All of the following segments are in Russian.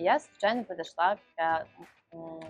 И я случайно подошла к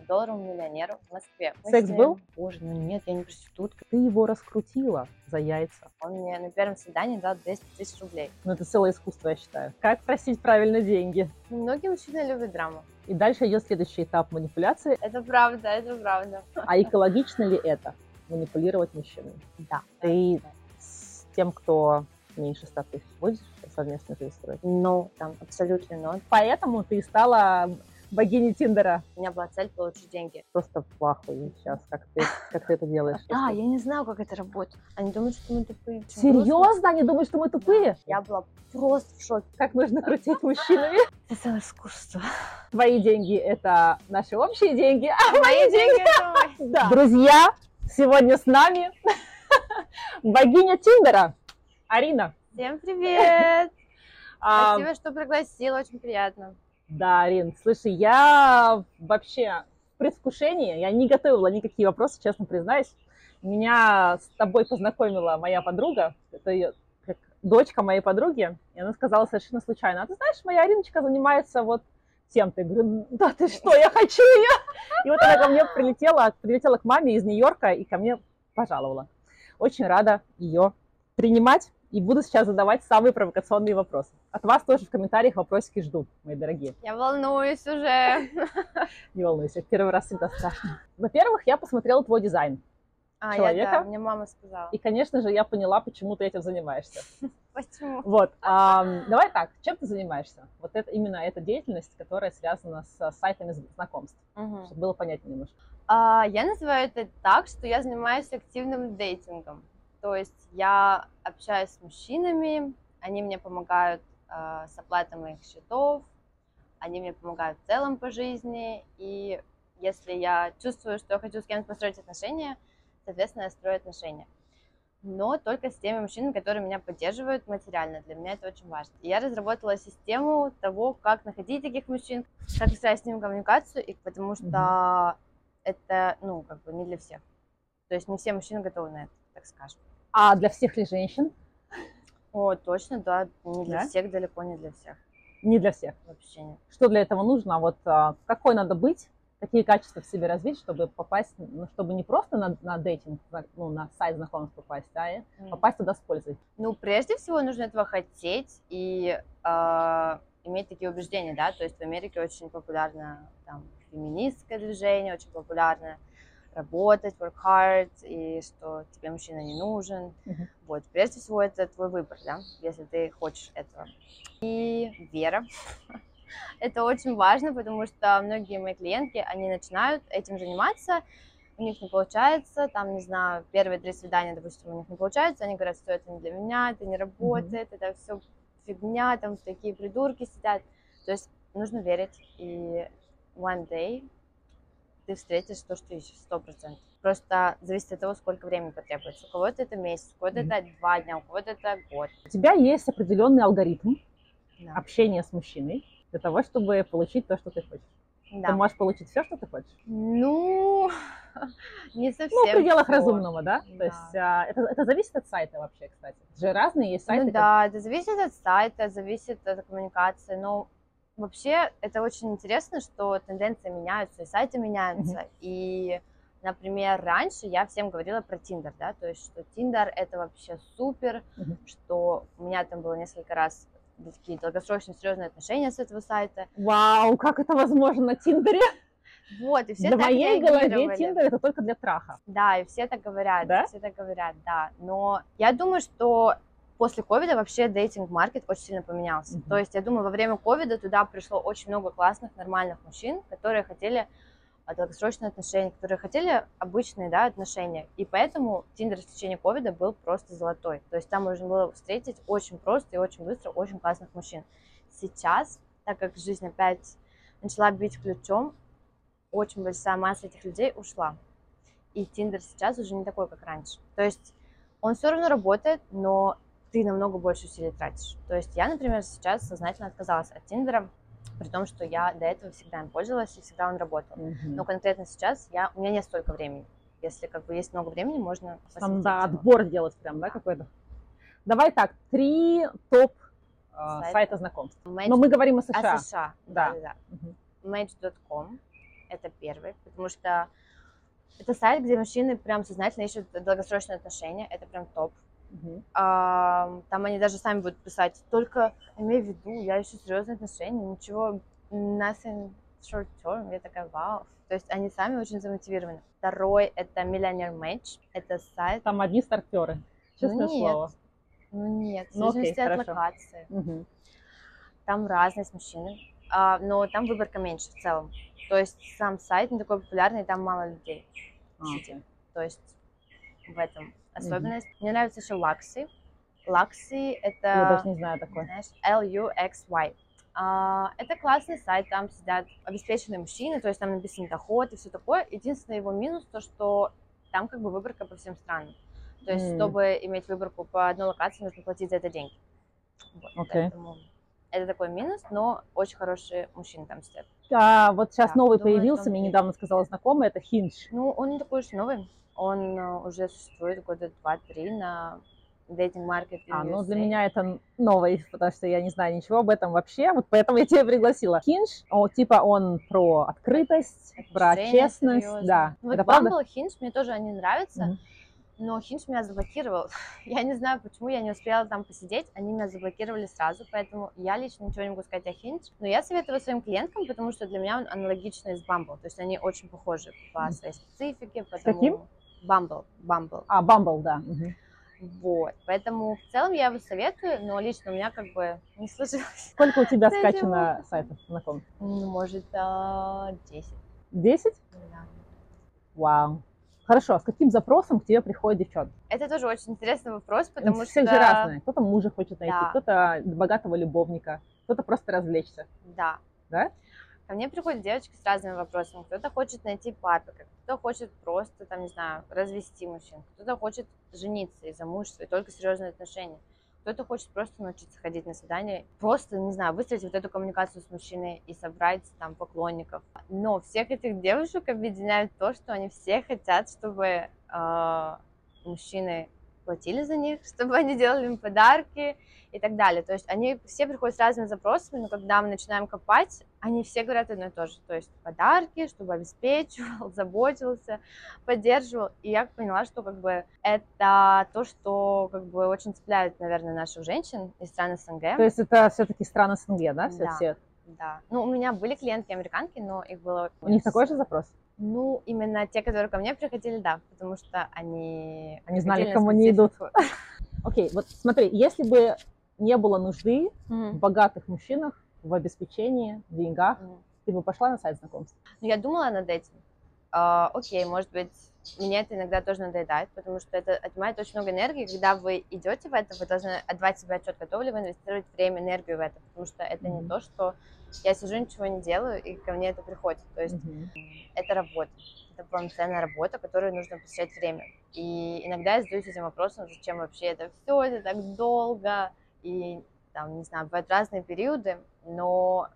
долларовому миллионеру в Москве. Секс был? Боже, ну нет, я не проститутка. Ты его раскрутила за яйца. Он мне на первом свидании дал 200 тысяч рублей. Ну это целое искусство, я считаю. Как просить правильно деньги? Многие мужчины любят драму. И дальше идет следующий этап манипуляции. Это правда, это правда. А экологично ли это? Манипулировать мужчинами? Да. Ты с тем, кто меньше 100 тысяч, будешь совместно жизнь строить? No, там абсолютно no. Поэтому ты стала богиней Тиндера. У меня была цель получить деньги. Просто плохой сейчас, как ты это делаешь. Да, я не знаю, как это работает. Они думают, что мы тупые. Серьезно? Они думают, что мы тупые? Я была просто в шоке. Как нужно крутить мужчинами? Это искусство. Твои деньги – это наши общие деньги, а мои деньги – да. Друзья, сегодня с нами богиня Тиндера Арина. Всем привет! Спасибо, что пригласила, очень приятно. Да, Арин, слушай, я вообще в предвкушении, я не готовила никакие вопросы, честно признаюсь. Меня с тобой познакомила моя подруга, это ее, как, дочка моей подруги, и она сказала совершенно случайно: а ты знаешь, моя Ариночка занимается вот тем-то. Я говорю, да ты что, я хочу ее! И вот она ко мне прилетела к маме из Нью-Йорка и ко мне пожаловала. Очень рада ее принимать. И буду сейчас задавать самые провокационные вопросы. От вас тоже в комментариях вопросики жду, мои дорогие. Я волнуюсь уже. Не волнуйся, первый раз всегда страшно. Во-первых, я посмотрела твой дизайн человека. Да, мне мама сказала. И, конечно же, я поняла, почему ты этим занимаешься. Почему? Вот. Давай так, чем ты занимаешься? Вот это именно эта деятельность, которая связана с сайтами знакомств, чтобы было понятнее немножко. Я называю это так, что я занимаюсь активным дейтингом. То есть я общаюсь с мужчинами, они мне помогают с оплатой моих счетов, они мне помогают в целом по жизни, и если я чувствую, что я хочу с кем-то построить отношения, соответственно, я строю отношения. Но только с теми мужчинами, которые меня поддерживают материально, для меня это очень важно. И я разработала систему того, как находить таких мужчин, как выстраивать с ними коммуникацию, и потому что это, ну, как бы не для всех. То есть не все мужчины готовы на это, так скажем. А для всех ли женщин? О, точно, да. Не для всех, далеко не для всех. Не для всех? Вообще нет. Что для этого нужно? Вот какой надо быть, какие качества в себе развить, чтобы попасть, ну, чтобы не просто на дейтинг, ну, на сайт знакомств попасть, а попасть туда с пользой? Ну, прежде всего, нужно этого хотеть и иметь такие убеждения, да, то есть в Америке очень популярно там феминистское движение, очень популярно работать, work hard, и что тебе мужчина не нужен. Вот, прежде всего, это твой выбор, да, если ты хочешь этого. И вера. Это очень важно, потому что многие мои клиентки, они начинают этим заниматься, у них не получается, там, не знаю, первые 3 свидания, допустим, у них не получается, они говорят, что это не для меня, это не работает, это все фигня, там такие придурки сидят. То есть нужно верить, и one day ты встретишь то, что ищешь, 100%. Просто зависит от того, сколько времени потребуется. У кого-то это месяц, у кого-то это 2 дня, у кого-то это год. У тебя есть определенный алгоритм общения с мужчиной для того, чтобы получить то, что ты хочешь. Да. Ты можешь получить все, что ты хочешь? Ну, не совсем. Ну, в пределах разумного, да? То есть это зависит от сайта вообще, кстати. Это же разные есть сайты. Ну, да, это зависит от сайта, зависит от коммуникации, но вообще, это очень интересно, что тенденции меняются, и сайты меняются. И, например, раньше я всем говорила про Тиндер, да, то есть, что Тиндер – это вообще супер, что у меня там было несколько раз такие долгосрочные серьезные отношения с этого сайта. Вау, как это возможно на Тиндере? Вот, и все для так реагировали. В моей голове Тиндер – это только для траха. Да, и все так говорят, да? Все так говорят, да. Но я думаю, что после ковида вообще дейтинг-маркет очень сильно поменялся. То есть, я думаю, во время ковида туда пришло очень много классных, нормальных мужчин, которые хотели долгосрочные отношения, которые хотели обычные, да, отношения. И поэтому Тиндер в течение ковида был просто золотой. То есть, там можно было встретить очень просто и очень быстро очень классных мужчин. Сейчас, так как жизнь опять начала бить ключом, очень большая масса этих людей ушла. И Тиндер сейчас уже не такой, как раньше. То есть, он все равно работает, но ты намного больше усилий тратишь. То есть я, например, сейчас сознательно отказалась от Тиндера, при том, что я до этого всегда им пользовалась и всегда он работал. Но конкретно сейчас у меня нет столько времени. Если как бы есть много времени, можно посмотреть. Там, да, отбор делать прям, да, какой-то? Давай так, 3 топ сайта знакомств. Но мы говорим о США. О США, да. Match.com – это первый, потому что это сайт, где мужчины прям сознательно ищут долгосрочные отношения, это прям топ. Там они даже сами будут писать, только имей в виду, я ищу серьезные отношения, ничего, nothing short term, я такая, вау. То есть они сами очень замотивированы. Второй – это Millionaire Match, это сайт… Там одни стартеры, честное слово. Нет, в зависимости от локации. Там разность мужчин, но там выборка меньше в целом. То есть сам сайт не такой популярный, там мало людей. То есть в этом особенность. Мне нравится еще Luxy. Luxy это… Я даже не знаю такой. L-U-X-Y. Это классный сайт, там сидят обеспеченные мужчины, то есть там написан доход и все такое. Единственный его минус то, что там как бы выборка по всем странам. То есть, чтобы иметь выборку по одной локации, нужно платить за это деньги. Вот, поэтому это такой минус, но очень хорошие мужчины там сидят. А вот сейчас новый появился, мне недавно сказала знакомая, это Hinge. Ну, он не такой уж новый, он уже существует года 2-3 на дейтинг-маркете. Ну для меня это новый, потому что я не знаю ничего об этом вообще, вот поэтому я тебя пригласила. Hinge, типа он про открытость, про честность. Да. Вот Bumble, Hinge, мне тоже они нравятся. Но Hinge меня заблокировал. Я не знаю, почему я не успела там посидеть. Они меня заблокировали сразу, поэтому я лично ничего не могу сказать о Hinge. Но я советую своим клиенткам, потому что для меня он аналогичный с Bumble. То есть они очень похожи по своей специфике. Потому... С каким? Bumble. А, Bumble, да. Вот. Поэтому в целом я его советую, но лично у меня как бы не сложилось. Сколько у тебя скачано сайтов знакомых? Может, 10. 10? Да. Вау. Хорошо, с каким запросом к тебе приходят девчонки? Это тоже очень интересный вопрос, потому что... Все же разные. Кто-то мужа хочет найти, кто-то богатого любовника, кто-то просто развлечься. Да. Да? Ко мне приходят девочки с разными вопросами. Кто-то хочет найти папика, кто-то хочет просто, там, не знаю, развести мужчин, кто-то хочет жениться и замужество, и только серьезные отношения. Кто-то хочет просто научиться ходить на свидание, просто, не знаю, выстроить вот эту коммуникацию с мужчиной и собрать там поклонников. Но всех этих девушек объединяет то, что они все хотят, чтобы мужчины платили за них, чтобы они делали им подарки и так далее. То есть они все приходят с разными запросами, но когда мы начинаем копать, они все говорят одно и то же. То есть подарки, чтобы обеспечивал, заботился, поддерживал. И я поняла, что как бы это то, что как бы очень цепляет, наверное, наших женщин из стран СНГ. То есть это все-таки страны СНГ, да? Все? Да. Ну, у меня были клиентки-американки, но их было... У них такой же запрос? Ну, именно те, которые ко мне приходили, да, потому что они... Они знали, к кому они идут. Окей, вот смотри, если бы не было нужды в богатых мужчинах, в обеспечении, в деньгах, ты бы пошла на сайт знакомств? Ну, я думала над этим. Окей, может быть, мне это иногда тоже надоедает, потому что это отнимает очень много энергии. Когда вы идете в это, вы должны отдавать себе отчет, готовы ли вы инвестировать время, энергию в это, потому что это не то, что я сижу, ничего не делаю, и ко мне это приходит. То есть это работа, это полноценная работа, которой нужно посвящать время. И иногда я задаюсь этим вопросом, зачем вообще это все, это так долго, и там, не знаю, бывают разные периоды, но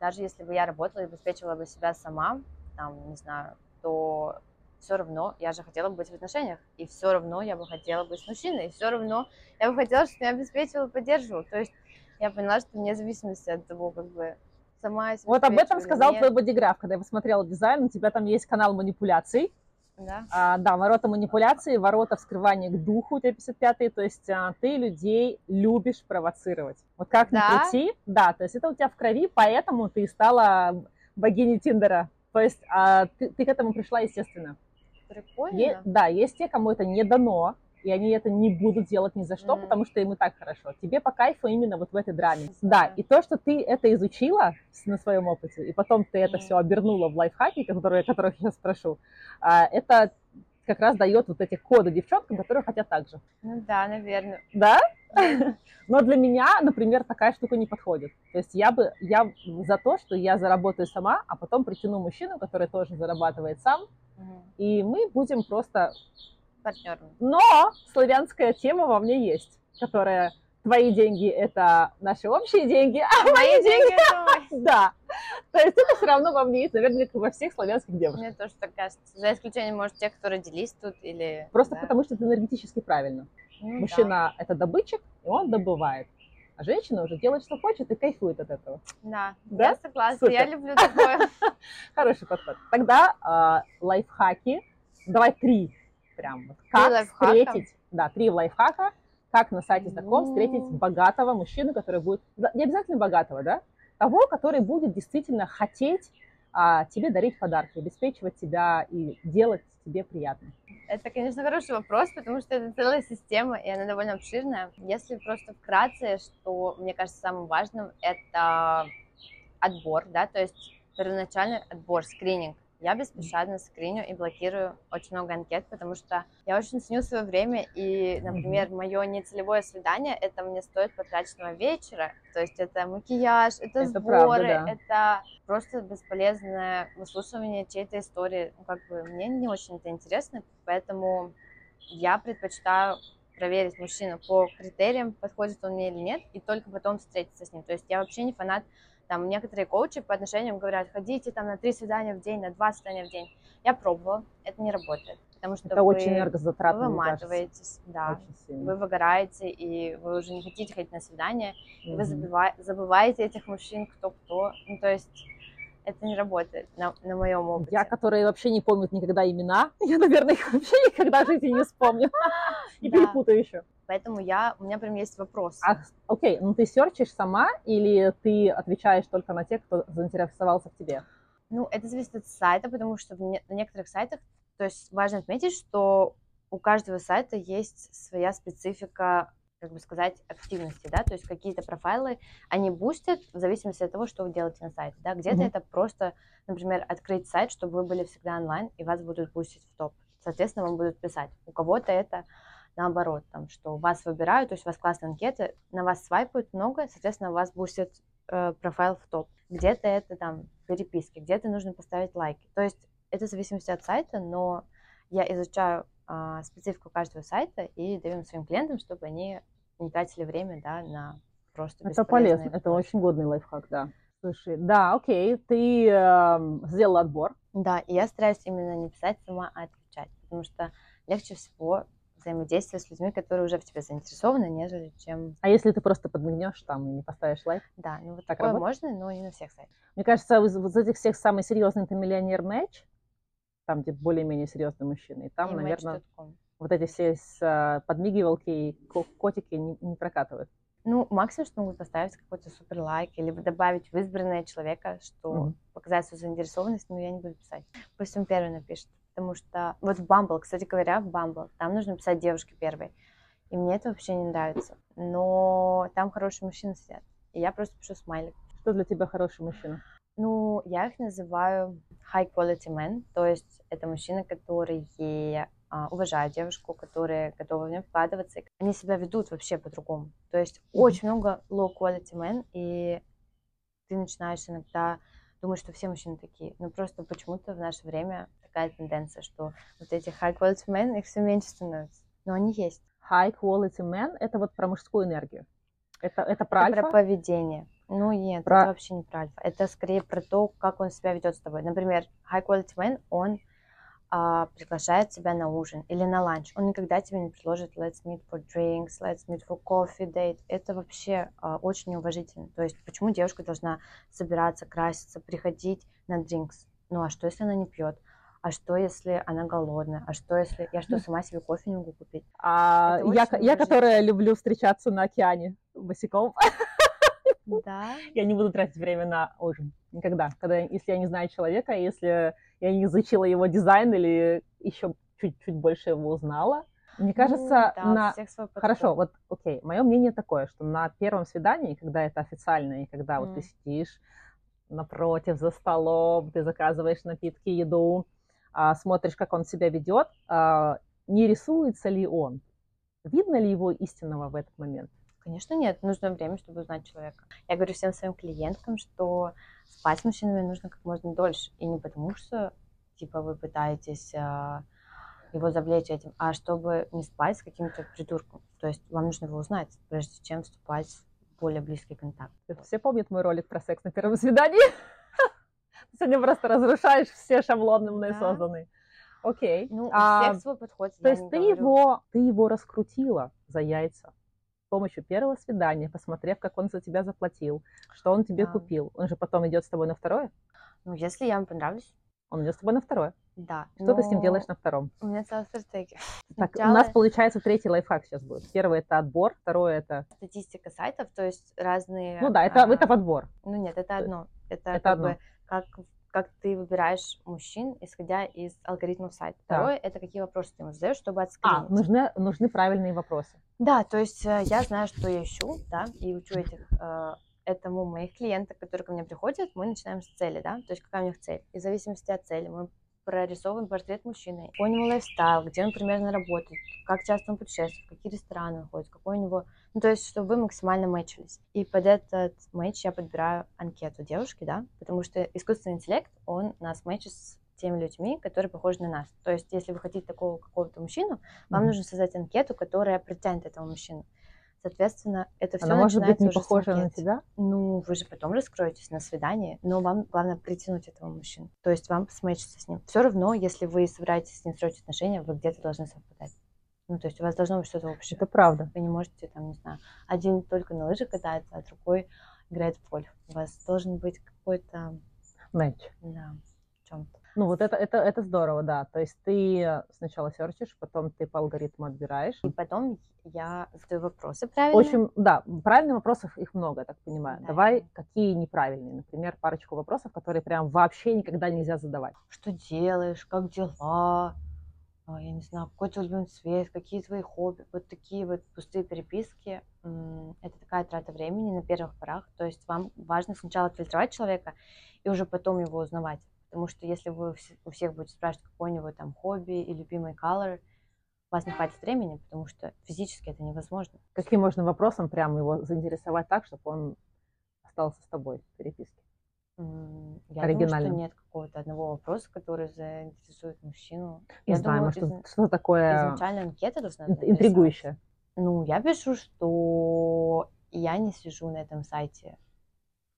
даже если бы я работала и обеспечивала бы себя сама, там, не знаю, то все равно я же хотела бы быть в отношениях, и все равно я бы хотела быть с мужчиной, и все равно я бы хотела, чтобы меня обеспечивал, поддерживал. То есть я поняла, что вне зависимости от того, как бы сама... Вот об этом сказал твой бодиграф, когда я посмотрела дизайн, у тебя там есть канал манипуляций. Да. Да, ворота манипуляции, ворота вскрывания к духу, у тебя 55-й, то есть ты людей любишь провоцировать. Вот как ни крути, да, то есть это у тебя в крови, поэтому ты стала богиней Тиндера. То есть ты к этому пришла, естественно. Прикольно. Да, есть те, кому это не дано, и они это не будут делать ни за что, потому что им и так хорошо. Тебе по кайфу именно вот в этой драме. Да, и то, что ты это изучила на своем опыте, и потом ты это все обернула в лайфхаки, которых я спрошу, это как раз дает вот эти коды девчонкам, которые хотят так же. Ну да, наверное. Да? Но для меня, например, такая штука не подходит. То есть я за то, что я заработаю сама, а потом притяну мужчину, который тоже зарабатывает сам, и мы будем просто... партнером. Но славянская тема во мне есть, которая твои деньги – это наши общие деньги, а мои деньги – да. То есть это все равно во мне есть, наверное, во всех славянских девушках. Мне тоже так кажется. За исключением, может, тех, кто родились тут или… Просто потому, что это энергетически правильно. Мужчина – это добытчик, и он добывает. А А женщина уже делает, что хочет, и кайфует от этого. Да? Я согласна, супер. Я люблю такое. Хороший подход. Тогда лайфхаки. Давай три прям. Как встретить? Да, три лайфхака. Как на сайте знакомств встретить богатого мужчину, который будет... Не обязательно богатого, да? Того, который будет действительно хотеть тебе дарить подарки, обеспечивать тебя и делать тебе приятно. Это, конечно, хороший вопрос, потому что это целая система, и она довольно обширная. Если просто вкратце, что, мне кажется, самым важным, это отбор, да, то есть первоначальный отбор, скрининг. Я беспощадно скриню и блокирую очень много анкет, потому что я очень ценю свое время, и, например, мое нецелевое свидание, это мне стоит потраченного вечера, то есть это макияж, это сборы, правда, да. Это просто бесполезное выслушивание чьей-то истории, как бы мне не очень это интересно, поэтому я предпочитаю проверить мужчину по критериям, подходит он мне или нет, и только потом встретиться с ним, то есть я вообще не фанат. Там некоторые коучи по отношениям говорят, ходите там на 3 свидания в день, на 2 свидания в день. Я пробовала, это не работает, потому что это вы очень энергозатратно, выматываетесь, да, очень вы выгораете, и вы уже не хотите ходить на свидания, и вы забываете этих мужчин кто-кто, ну, то есть это не работает на моем опыте. Я, которые вообще не помнят никогда имена, я, наверное, их вообще никогда в жизни не вспомню и перепутаю еще. Поэтому у меня прям есть вопрос. Окей, ну ты серчишь сама или ты отвечаешь только на тех, кто заинтересовался в тебе? Ну, это зависит от сайта, потому что на некоторых сайтах, то есть важно отметить, что у каждого сайта есть своя специфика, как бы сказать, активности, да, то есть какие-то профайлы, они бустят в зависимости от того, что вы делаете на сайте, да, где-то это просто, например, открыть сайт, чтобы вы были всегда онлайн, и вас будут бустить в топ, соответственно, вам будут писать, у кого-то это наоборот, там, что вас выбирают, то есть у вас классные анкеты, на вас свайпают много, соответственно, у вас бустит профайл в топ, где-то это там переписки, где-то нужно поставить лайки, то есть это в зависимости от сайта, но я изучаю специфику каждого сайта и даю своим клиентам, чтобы они не тратили время, да, на просто бесполезные. Это полезно, это очень годный лайфхак, да. Слушай, да, окей, ты сделала отбор. Да, и я стараюсь именно не писать сама, а отвечать, потому что легче всего взаимодействовать с людьми, которые уже в тебе заинтересованы, нежели чем... А если ты просто подмигнешь там и не поставишь лайк? Да, ну вот так такое работает? Можно, но не на всех сайтах. Мне кажется, из этих всех самый серьезный — это Millionaire Match, там, где более-менее серьезные мужчины, и там, и наверное... Match.com. Вот эти все подмигивалки и котики не прокатывают. Ну, максимум, что могут поставить какой-то супер лайк, либо добавить в избранное человека, что показать свою заинтересованность, но я не буду писать. Пусть он первый напишет, потому что... Вот в Bumble, кстати говоря, в Bumble, там нужно писать девушке первой, и мне это вообще не нравится. Но там хорошие мужчины сидят, и я просто пишу смайлик. Что для тебя хороший мужчина? Ну, я их называю high quality men, то есть это мужчины, которые... уважают девушку, которые готовы в нее вкладываться. Они себя ведут вообще по-другому. То есть очень много low-quality men, и ты начинаешь иногда думать, что все мужчины такие. Но просто почему-то в наше время такая тенденция, что вот эти high-quality men, их все меньше становится. Но они есть. High-quality men — это вот про мужскую энергию? Это про альфа? Про поведение. Ну нет, это вообще не про альфа. Это скорее про то, как он себя ведет с тобой. Например, high-quality man, он приглашает тебя на ужин или на ланч, он никогда тебе не предложит let's meet for drinks, let's meet for coffee date. Это вообще очень неуважительно. То есть почему девушка должна собираться, краситься, приходить на drinks? Ну а что, если она не пьет? А что, если она голодная? А что, если... Я что, сама себе кофе не могу купить? Я, которая люблю встречаться на океане босиком. Да. Я не буду тратить время на ужин. Никогда. Если я не знаю человека, если я не изучила его дизайн или еще чуть-чуть больше его узнала. Мне кажется, Хорошо, вот окей. Мое мнение такое, что на первом свидании, когда это официально, и когда вот ты сидишь напротив, за столом, ты заказываешь напитки, еду, смотришь, как он себя ведет, не рисуется ли он, видно ли его истинного в этот момент? Конечно, нет. Нужно время, чтобы узнать человека. Я говорю всем своим клиенткам, что спать с мужчинами нужно как можно дольше. И не потому, что типа вы пытаетесь его завлечь этим, а чтобы не спать с каким-то придурком. То есть вам нужно его узнать, прежде чем вступать в более близкий контакт. Все помнят мой ролик про секс на первом свидании? Ты сегодня просто разрушаешь все шаблоны мной созданные. Окей. Ну, у всех свой подход. То есть ты его раскрутила за яйца. помощью первого свидания, посмотрев, как он за тебя заплатил, что он тебе купил. Он же потом идет с тобой на второе. Ну, если я ему понравлюсь. Он идет с тобой на второе. Да. Что ты с ним делаешь на втором? У меня целая стратегия. Так, у нас, получается, третий лайфхак сейчас будет. Первый – это отбор, второй – это… Статистика сайтов, то есть разные… Ну да, это подбор. Ну нет, это одно. Это как одно. Бы как ты выбираешь мужчин, исходя из алгоритмов сайта. Второе – это какие вопросы ты ему задаешь, чтобы отскринить. Нужны правильные вопросы. Да, то есть я знаю, что я ищу, да, и учу этому моих клиентов, которые ко мне приходят, мы начинаем с цели, да, то есть какая у них цель. И в зависимости от цели мы прорисовываем портрет мужчины, какой у него лайфстайл, где он примерно работает, как часто он путешествует, в какие рестораны он ходит, какой у него... Ну, то есть, чтобы вы максимально мэтчились. И под этот мэтч я подбираю анкету девушки, да, потому что искусственный интеллект, он нас мэтчит с теми людьми, которые похожи на нас. То есть, если вы хотите такого какого-то мужчину, вам нужно создать анкету, которая притянет этого мужчину. Соответственно, это все начинается уже с анкеты. Она может быть не похожа на тебя? Ну, вы же потом раскроетесь на свидании, но вам главное притянуть этого мужчину. То есть вам смэчиться с ним. Все равно, если вы собираетесь с ним строить отношения, вы где-то должны совпадать. Ну, то есть у вас должно быть что-то общее. Это правда. Вы не можете, там, не знаю, один только на лыжах катается, а другой играет в гольф. У вас должен быть какой-то... Мэтч. Да, в чем-то. Ну, вот это здорово, да. То есть ты сначала серчишь, потом ты по алгоритму отбираешь. И потом я задаю вопросы правильные. Очень, да, правильных вопросов их много, я так понимаю. Да. Давай, какие неправильные? Например, парочку вопросов, которые прям вообще никогда нельзя задавать. Что делаешь? Как дела? Я не знаю, какой твой любимый цвет, какие твои хобби. Вот такие вот пустые переписки. Это такая трата времени на первых порах. То есть вам важно сначала фильтровать человека и уже потом его узнавать. Потому что если вы у всех будете спрашивать, какой у него там хобби и любимый колор, у вас не хватит времени, потому что физически это невозможно. Каким можно вопросом прямо его заинтересовать так, чтобы он остался с тобой в переписке? Я думаю, что нет какого-то одного вопроса, который заинтересует мужчину. Не знаю, что такое... Изначально анкета должна быть интригующая. Ну, я пишу, что я не сижу на этом сайте.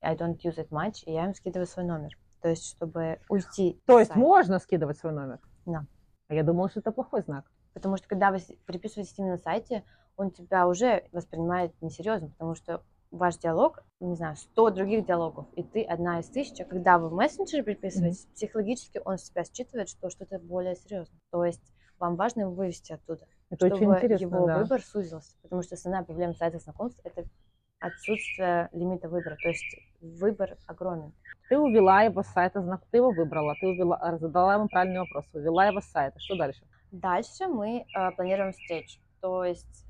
I don't use it much, и я им скидываю свой номер. То есть, чтобы уйти. То есть, можно скидывать свой номер? Да. А я думала, что это плохой знак. Потому что, когда вы переписываетесь с ним на сайте, он тебя уже воспринимает несерьезно, потому что ваш диалог, не знаю, 100 других диалогов, и ты одна из 1000. А когда вы в мессенджере переписываетесь, психологически он себя считывает, что что-то более серьезное. То есть, вам важно его вывести оттуда, это чтобы его выбор сузился. Потому что основная проблема сайтов знакомств – это отсутствие лимита выбора. То есть, выбор огромен. Ты увела его с сайта, ты его выбрала, ты увела, задала ему правильный вопрос, увела его с сайта. Что дальше? Дальше мы планируем встречу. То есть...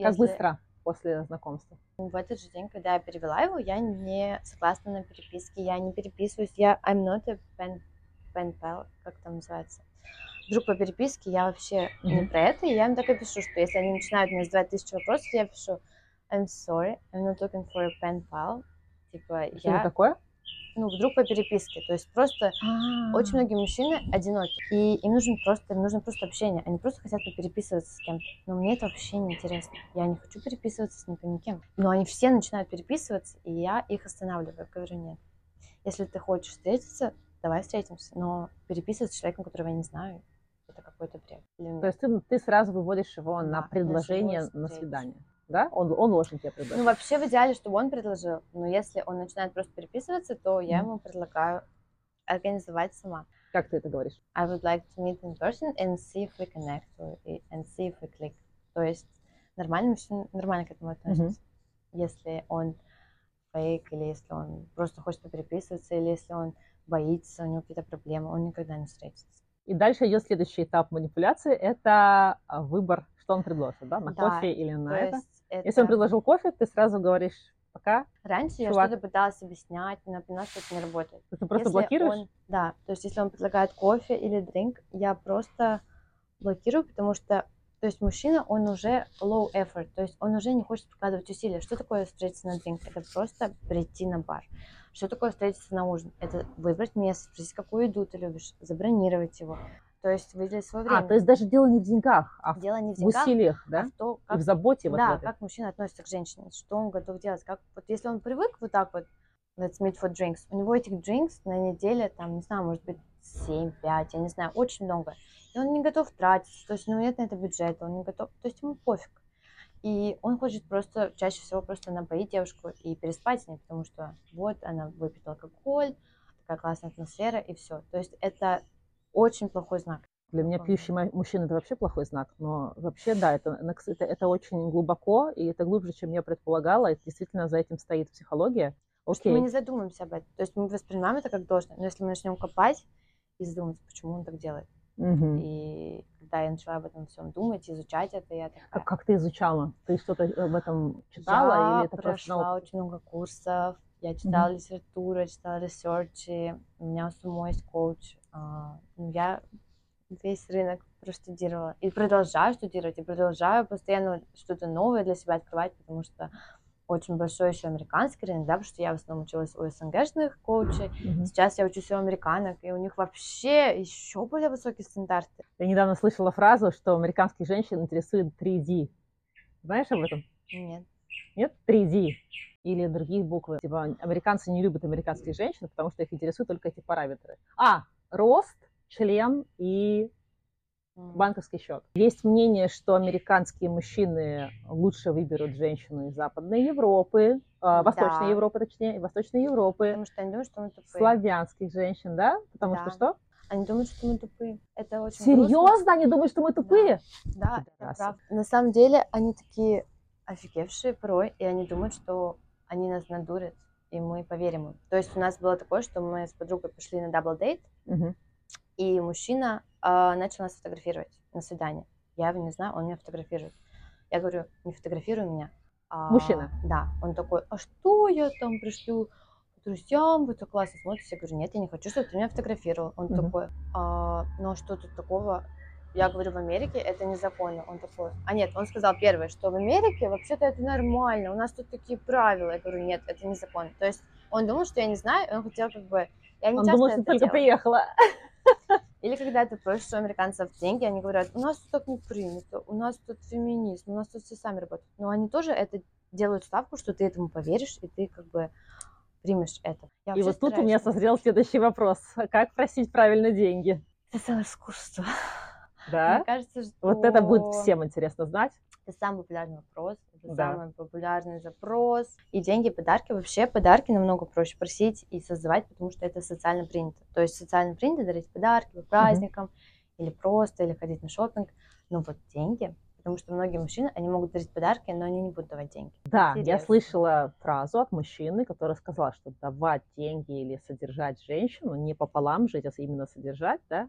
Как быстро после знакомства? В этот же день, когда я перевела его, я не согласна на переписке, я не переписываюсь, я I'm not a pen pal, как там называется. Вдруг по переписке я вообще не про это, и я им так и пишу, что если они начинают мне задавать 1000 вопросов, я пишу I'm sorry, I'm not looking for a pen pal. Типа, что это такое? Ну, вдруг по переписке. То есть просто очень многие мужчины одиноки. И им нужно просто общение. Они просто хотят переписываться с кем-то. Но мне это вообще не интересно. Я не хочу переписываться с никем. Но они все начинают переписываться, и я их останавливаю. Говорю, нет. Если ты хочешь встретиться, давай встретимся. Но переписываться с человеком, которого я не знаю, это какой-то бред. То есть ты сразу выводишь его на предложение, на свидание. Да? Он должен тебе предложить. Ну, вообще, в идеале, чтобы он предложил. Но если он начинает просто переписываться, то я ему предлагаю организовать сама. Как ты это говоришь? I would like to meet in person and see if we connect and see if we click. То есть нормальный мужчина нормально к этому относится. Если он фейк, или если он просто хочет переписываться, или если он боится, у него какие-то проблемы, он никогда не встретится. И дальше идет следующий этап манипуляции. Это выбор, что он предложит, да? На кофе или на это. Если он предложил кофе, ты сразу говоришь пока. Раньше я что-то пыталась объяснять, но поняла, что это не работает. Ты просто блокируешь? Да, то есть если он предлагает кофе или дринк, я просто блокирую, потому что, то есть мужчина, он уже low effort, то есть он уже не хочет прикладывать усилия. Что такое встретиться на дринк? Это просто прийти на бар. Что такое встретиться на ужин? Это выбрать место, спросить, какую еду ты любишь, забронировать его. То есть выделить свое время. То есть даже дело не в деньгах, а в усилиях, да? И в заботе. Да, как мужчина относится к женщине, что он готов делать. Как, вот если он привык вот так вот, let's meet for drinks, у него этих drinks на неделе, там, не знаю, может быть, 7-5, я не знаю, очень много. И он не готов тратить, то есть у него нет на это бюджета, он не готов, то есть ему пофиг. И он хочет просто, чаще всего просто напоить девушку и переспать с ней, потому что вот она выпьет алкоголь, такая классная атмосфера и все. То есть это очень плохой знак. Для меня пьющий мужчина – это вообще плохой знак, но вообще, да, это очень глубоко, и это глубже, чем я предполагала, и действительно за этим стоит психология. Окей. Мы не задумываемся об этом, то есть мы воспринимаем это как должное, но если мы начнем копать и задуматься, почему он так делает. Угу. И когда я начала об этом всем думать, изучать это, я такая... А как ты изучала? Ты что-то об этом читала? Я прошла очень много курсов, я читала литературу, читала ресерчи, у меня самой есть коуч, я... весь рынок простудировала. И продолжаю студировать, и продолжаю постоянно что-то новое для себя открывать, потому что очень большой еще американский рынок, да, потому что я в основном училась у СНГ-шных коучей, сейчас я учусь у американок, и у них вообще еще более высокие стандарты. Я недавно слышала фразу, что американских женщин интересует 3D. Знаешь об этом? Нет. Нет? 3D. Или другие буквы. Типа, американцы не любят американских женщин, потому что их интересуют только эти параметры. Рост, член и банковский счет. Есть мнение, что американские мужчины лучше выберут женщину из Западной Европы, Восточной Европы, точнее, Восточной Европы. Потому что они думают, что мы тупые. Славянских женщин, да? Потому что что? Они думают, что мы тупые. Это очень серьезно? Грустно. Они думают, что мы тупые? Да, это правда. На самом деле они такие офигевшие порой, и они думают, что они нас надурят, и мы поверим им. То есть у нас было такое, что мы с подругой пошли на дабл-дейт, и мужчина начал нас фотографировать на свидание. Я его не знаю, он меня фотографирует. Я говорю, не фотографируй меня. Мужчина? Да. Он такой, а что я там пришлю друзьям, вы так классно смотрите. Я говорю, нет, я не хочу, чтобы ты меня фотографировал. Он такой, ну а что тут такого? Я говорю, в Америке это незаконно. Он такой, он сказал первое, что в Америке вообще-то это нормально, у нас тут такие правила. Я говорю, нет, это незаконно. То есть он думал, что я не знаю, и он хотел как бы... Я не он часто думал, что только приехала. Или когда ты просишь у американцев деньги, они говорят, у нас тут так не принято, у нас тут феминизм, у нас тут все сами работают. Но они тоже это делают ставку, что ты этому поверишь, и ты как бы примешь это. И вот тут у меня созрел следующий вопрос. Как просить правильно деньги? Это искусство. Да? Мне кажется, что... Вот это будет всем интересно знать. Это самый популярный вопрос, это самый популярный запрос. И деньги, подарки, вообще подарки намного проще просить и создавать, потому что это социально принято. То есть социально принято дарить подарки по праздникам, или просто, или ходить на шопинг. Но вот деньги, потому что многие мужчины, они могут дарить подарки, но они не будут давать деньги. Да, я слышала фразу от мужчины, который сказал, что давать деньги или содержать женщину, не пополам жить, а именно содержать, да,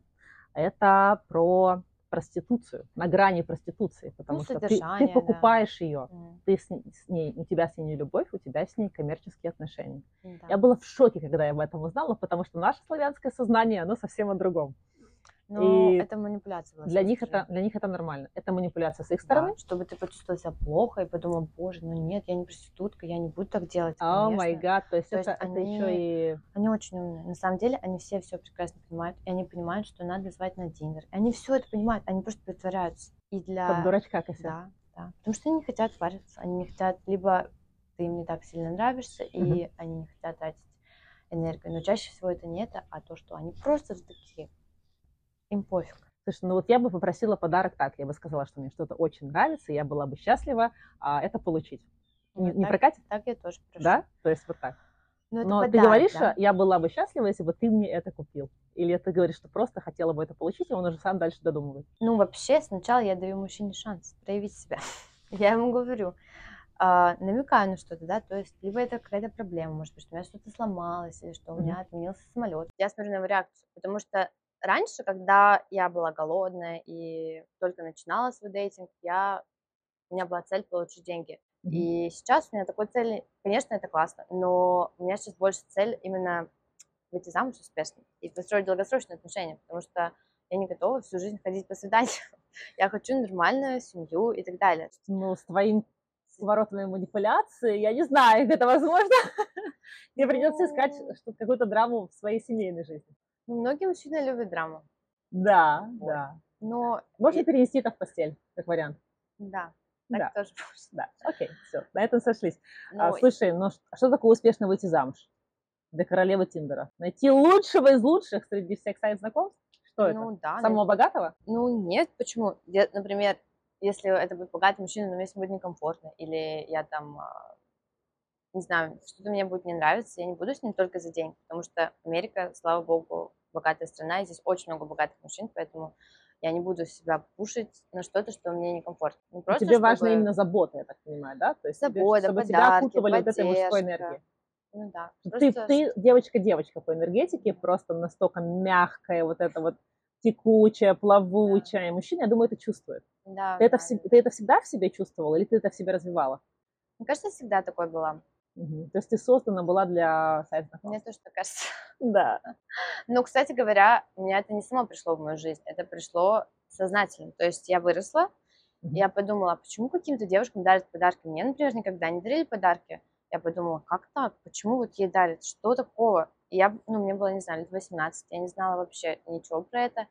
это про... проституцию, на грани проституции, потому что ты покупаешь ее, ты с ней, у тебя с ней не любовь, у тебя с ней коммерческие отношения. Да. Я была в шоке, когда я об этом узнала, потому что наше славянское сознание, оно совсем о другом. Но и это манипуляция была. Для них это нормально. Это манипуляция с их стороны. Да, чтобы ты почувствовал себя плохо и подумал, боже, ну нет, я не проститутка, я не буду так делать. О май гад, то есть это еще и... Они очень умные. На самом деле они все прекрасно понимают. И они понимают, что надо звать на динер. И они все это понимают, они просто притворяются. И для... Как дурачка кося. Да. Потому что они не хотят париться. Они не хотят, либо ты им не так сильно нравишься, и они не хотят тратить энергию. Но чаще всего это не это, а то, что они просто такие... Им пофиг. Слушай, ну вот я бы попросила подарок так. Я бы сказала, что мне что-то очень нравится, и я была бы счастлива это получить. Вот не так, прокатит? Так я тоже прошу. Да? То есть вот так. Но подарок, ты говоришь, да? Я была бы счастлива, если бы ты мне это купил. Или ты говоришь, что просто хотела бы это получить, и он уже сам дальше додумывает. Ну вообще сначала я даю мужчине шанс проявить себя. Я ему говорю, намекаю на что-то, да, то есть либо это какая-то проблема, может быть, что у меня что-то сломалось, или что у меня отменился самолет. Я смотрю на его реакцию, потому что раньше, когда я была голодная и только начинала свой дейтинг, у меня была цель получить деньги. И сейчас у меня такой цели, конечно, это классно, но у меня сейчас больше цель именно выйти замуж успешно и построить долгосрочные отношения, потому что я не готова всю жизнь ходить по свиданиям. Я хочу нормальную семью и так далее. Ну, с твоим поворотами манипуляции, я не знаю, это возможно. Мне придется искать какую-то драму в своей семейной жизни. Многие мужчины любят драму. Да, вот. Да. Но... Можно перенести это в постель, как вариант. Да, так тоже можно. Да, окей, все, на этом сошлись. Слушай, ну что такое успешно выйти замуж для королевы Тиндера? Найти лучшего из лучших среди всех сайт знакомств? Что это? Самого богатого? Ну нет, почему? Я, например, если это будет богатый мужчина, но мне с ним будет некомфортно, или я там, не знаю, что-то мне будет не нравиться, я не буду с ним только за деньги, потому что Америка, слава богу, богатая страна, и здесь очень много богатых мужчин, поэтому я не буду себя пушить на что-то, что мне некомфортно. Ну, просто, тебе чтобы... важна именно забота, я так понимаю, да? То есть забота, чтобы подарки, тебя окутывали вот этой мужской энергией. Ну, да. Ты девочка-девочка по энергетике, просто настолько мягкая, вот эта вот текучая, плавучая. Да. Мужчина, я думаю, это чувствует. Да, ты это всегда в себе чувствовала или ты это в себе развивала? Мне кажется, я всегда такой была. Угу. То есть ты создана была для сайта? Мне тоже так кажется. Да. Ну, кстати говоря, у меня это не само пришло в мою жизнь, это пришло сознательно. То есть я выросла, я подумала, почему каким-то девушкам дарят подарки? Мне, например, никогда не дарили подарки. Я подумала, как так? Почему вот ей дарят? Что такого? И я, ну, мне было, не знаю, лет 18, я не знала вообще ничего про это.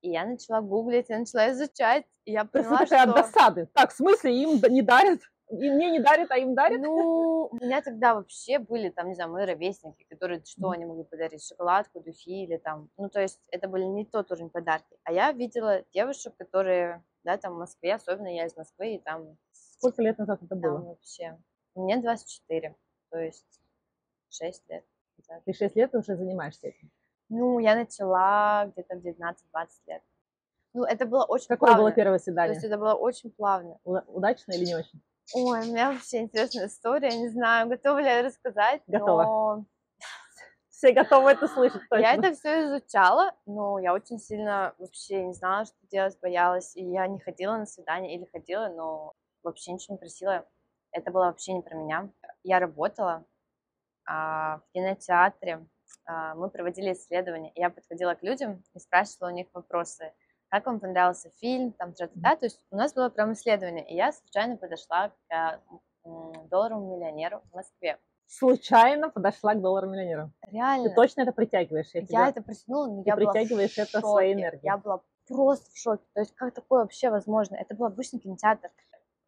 И я начала гуглить, я начала изучать, и я поняла, что... от досады. Так, в смысле, им не дарят? И мне не дарят, а им дарят? Ну, у меня тогда вообще были, там, не знаю, мои ровесники, которые, что они могли подарить, шоколадку, духи или там... Ну, то есть, это были не тот уровень подарки. А я видела девушек, которые, да, там, в Москве, особенно я из Москвы, и там... Сколько лет назад это было? Там вообще... Мне 24, то есть 6 лет. Ты 6 лет уже занимаешься этим? Ну, я начала где-то в 19-20 лет. Ну, это было очень плавно. Какое было первое свидание? То есть это было очень плавно. Удачно или не очень? Ой, у меня вообще интересная история, я не знаю, готова ли я рассказать, готова. Но... Все готовы это слышать, точно. Я это все изучала, но я очень сильно вообще не знала, что делать, боялась, и я не ходила на свидание, или ходила, но вообще ничего не просила. Это было вообще не про меня. Я работала в кинотеатре, мы проводили исследования, я подходила к людям и спрашивала у них вопросы. Как вам понравился фильм, там, тра-та-та. То есть у нас было прям исследование, и я случайно подошла к долларовому миллионеру в Москве. Случайно подошла к долларовому миллионеру? Реально. Ты точно это притягиваешь? Я это притянула, но я была притягиваешь это своей энергией. Я была просто в шоке. То есть как такое вообще возможно? Это был обычный кинотеатр.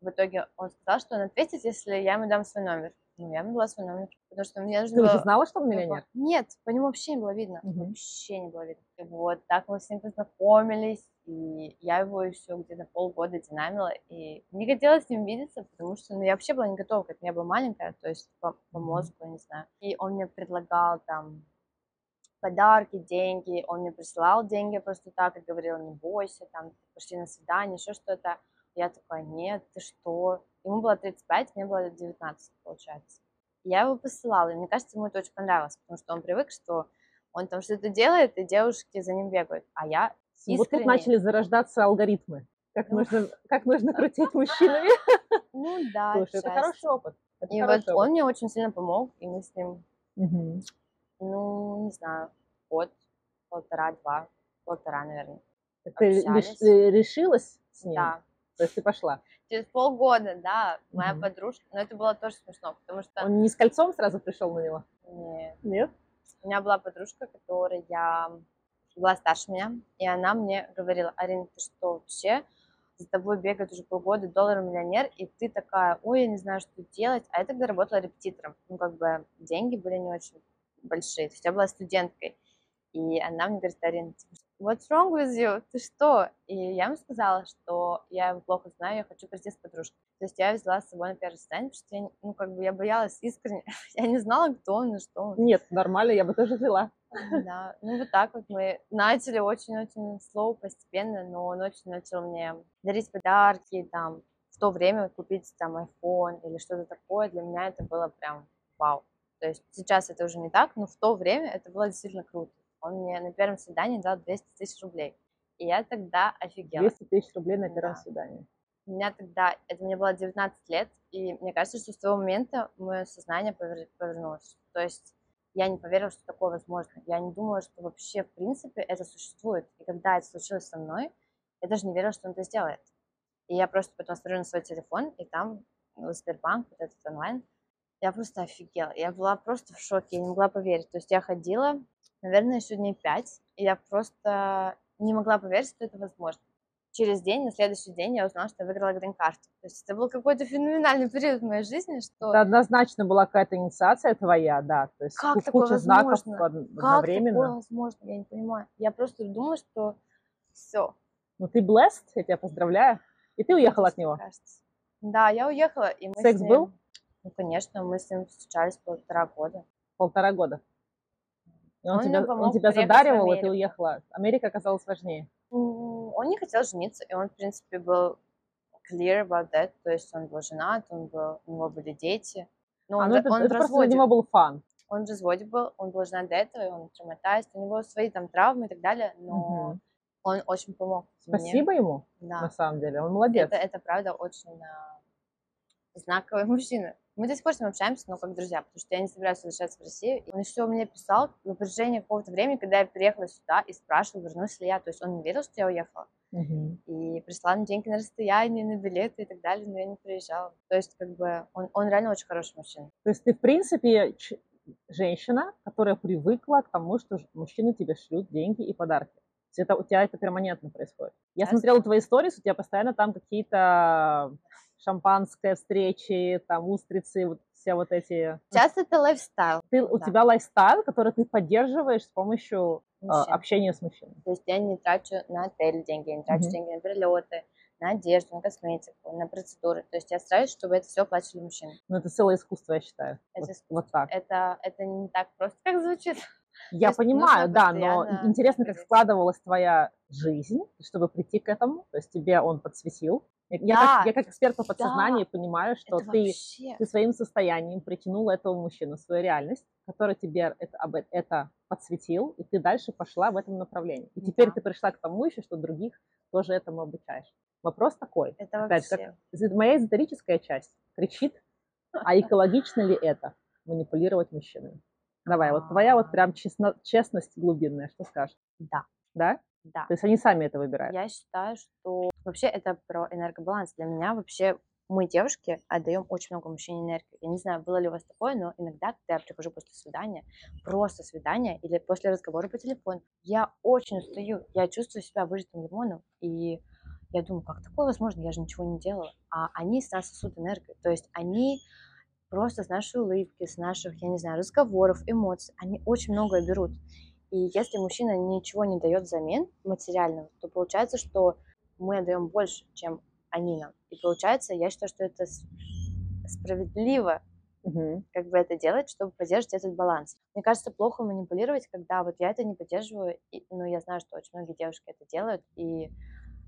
В итоге он сказал, что он ответит, если я ему дам свой номер. Ну, я ему дала свой номер, потому что мне нужно было... Ты уже знала, что он миллионер? Нет, по нему вообще не было видно. Вообще не было видно. И вот так мы с ним познакомились, и я его еще где-то полгода динамила, и не хотела с ним видеться, потому что, ну, я вообще была не готова, как я была маленькая, то есть по мозгу, я не знаю. И он мне предлагал там подарки, деньги, он мне присылал деньги просто так, и говорил, не бойся, там, пошли на свидание, еще что-то. Я такая, нет, ты что? Ему было 35, мне было 19, получается. Я его посылала, и мне кажется, ему это очень понравилось, потому что он привык, что он там что-то делает, и девушки за ним бегают, а я искренне... Вот тут начали зарождаться алгоритмы, как нужно крутить мужчинами. Ну да, слушай, это хороший опыт. И вот он мне очень сильно помог, и мы с ним, ну, не знаю, год, полтора, наверное, общались. Ты решилась с ним? Да. То есть ты пошла? Через полгода, да, моя подружка. Но это было тоже смешно, потому что... Он не с кольцом сразу пришел на него? Нет. Нет? У меня была подружка, которая была старше меня, и она мне говорила, Арина, ты что вообще? За тобой бегает уже полгода долларовый миллионер, и ты такая, ой, я не знаю, что делать. А я тогда работала репетитором. Ну, как бы деньги были не очень большие. То есть я была студенткой. И она мне говорит, Арина, what's wrong with you? Ты что? И я ему сказала, что я его плохо знаю, я хочу прийти с подружкой. То есть я взяла с собой на первый свидание, потому что я, ну, как бы я боялась искренне. Я не знала, кто он и что он. Нет, нормально, я бы тоже взяла. Да, ну вот так вот мы начали очень-очень slow, постепенно, но он очень начал мне дарить подарки, там, в то время купить там iPhone или что-то такое. Для меня это было прям вау. То есть сейчас это уже не так, но в то время это было действительно круто. Он мне на первом свидании дал 200 000 рублей. И я тогда офигела. 200 000 рублей на первом свидании. У меня тогда, это мне было 19 лет, и мне кажется, что с того момента мое сознание повернулось. То есть я не поверила, что такое возможно. Я не думала, что вообще, в принципе, это существует. И когда это случилось со мной, я даже не верила, что он это сделает. И я просто потом смотрю на свой телефон, и там Сбербанк, вот этот онлайн, я просто офигела. Я была просто в шоке, я не могла поверить. То есть я ходила... Наверное, еще дней 5, и я просто не могла поверить, что это возможно. Через день, на следующий день я узнала, что я выиграла грин-карту. То есть это был какой-то феноменальный период в моей жизни, что... Это однозначно была какая-то инициация твоя, да, то есть как куча знаков одновременно. Как такое возможно? Я не понимаю. Я просто думала, что все. Ну ты blessed, я тебя поздравляю. И ты уехала от него? Кажется. Да, я уехала. И мы секс с ним... был? Ну, конечно, мы с ним встречались 1,5 года. 1,5 года? И он тебя задаривал, и ты уехала. Америка оказалась важнее. Он не хотел жениться, и он, в принципе, был clear about that. То есть он был женат, у него были дети. Но он просто, видимо, был фан. Он в разводе был, он был женат до этого, и он травматизм. У него свои там травмы и так далее, но он очень помог мне. Спасибо ему, да. На самом деле, он молодец. Это правда, очень знаковый мужчина. Мы до сих пор с ним общаемся, но как друзья, потому что я не собираюсь возвращаться в Россию. Он еще мне писал на протяжении какого-то времени, когда я переехала сюда, и спрашивал, вернусь ли я. То есть он не верил, что я уехала. И прислал мне деньги на расстояние, на билеты и так далее, но я не приезжала. То есть как бы он реально очень хороший мужчина. То есть ты, в принципе, женщина, которая привыкла к тому, что мужчины тебе шлют деньги и подарки. То есть у тебя это перманентно происходит. Я смотрела твои сторис, у тебя постоянно там какие-то... шампанское, встречи, там, устрицы, вот все вот эти... Сейчас это лайфстайл. У тебя лайфстайл, который ты поддерживаешь с помощью общения с мужчиной. То есть я не трачу на отель деньги, я не трачу деньги на перелеты, на одежду, на косметику, на процедуры. То есть я стараюсь, чтобы это все платили мужчины. Ну, это целое искусство, я считаю. Это искусство. Вот так. Это не так просто, как звучит. Я понимаю, да, но интересно, как складывалась твоя жизнь, чтобы прийти к этому. То есть тебе он подсветил. Я как эксперт по подсознанию понимаю, что ты своим состоянием притянула этого мужчину в свою реальность, который тебе это подсветил, и ты дальше пошла в этом направлении. И теперь ты пришла к тому еще, что других тоже этому обучаешь. Вопрос такой. Это опять, моя эзотерическая часть кричит, а экологично ли это манипулировать мужчинами? Давай, вот твоя вот прям честность глубинная, что скажешь? Да. Да? Да. То есть они сами это выбирают? Я считаю, что вообще это про энергобаланс. Для меня вообще мы, девушки, отдаем очень много мужчине энергии. Я не знаю, было ли у вас такое, но иногда, когда я прихожу после свидания, просто свидания или после разговора по телефону, я очень устаю, я чувствую себя выжатым лимоном, и я думаю, как такое возможно, я же ничего не делала. А они с нас сосут энергию, то есть они... Просто с нашей улыбки, с наших, я не знаю, разговоров, эмоций, они очень многое берут. И если мужчина ничего не дает взамен материального, то получается, что мы отдаем больше, чем они нам. И получается, я считаю, что это справедливо, как бы это делать, чтобы поддерживать этот баланс. Мне кажется, плохо манипулировать, когда вот я это не поддерживаю, но я знаю, что очень многие девушки это делают, и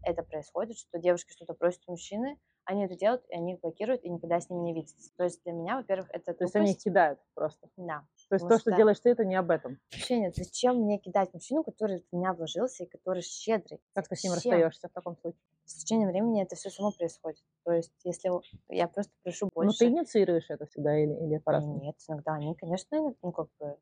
это происходит, что девушки что-то просят у мужчины, они это делают, и они их блокируют, и никогда с ними не видятся. То есть для меня, во-первых, это... То есть они их кидают просто? Да. То есть то, что делаешь ты, это не об этом? Вообще нет. Зачем мне кидать мужчину, который в меня вложился и который щедрый? Как ты с ним расстаешься в таком случае? С течением времени это все само происходит. То есть если я просто прошу больше... Ну ты инициируешь это всегда или по-разному? Нет, иногда они, конечно, ну как бы...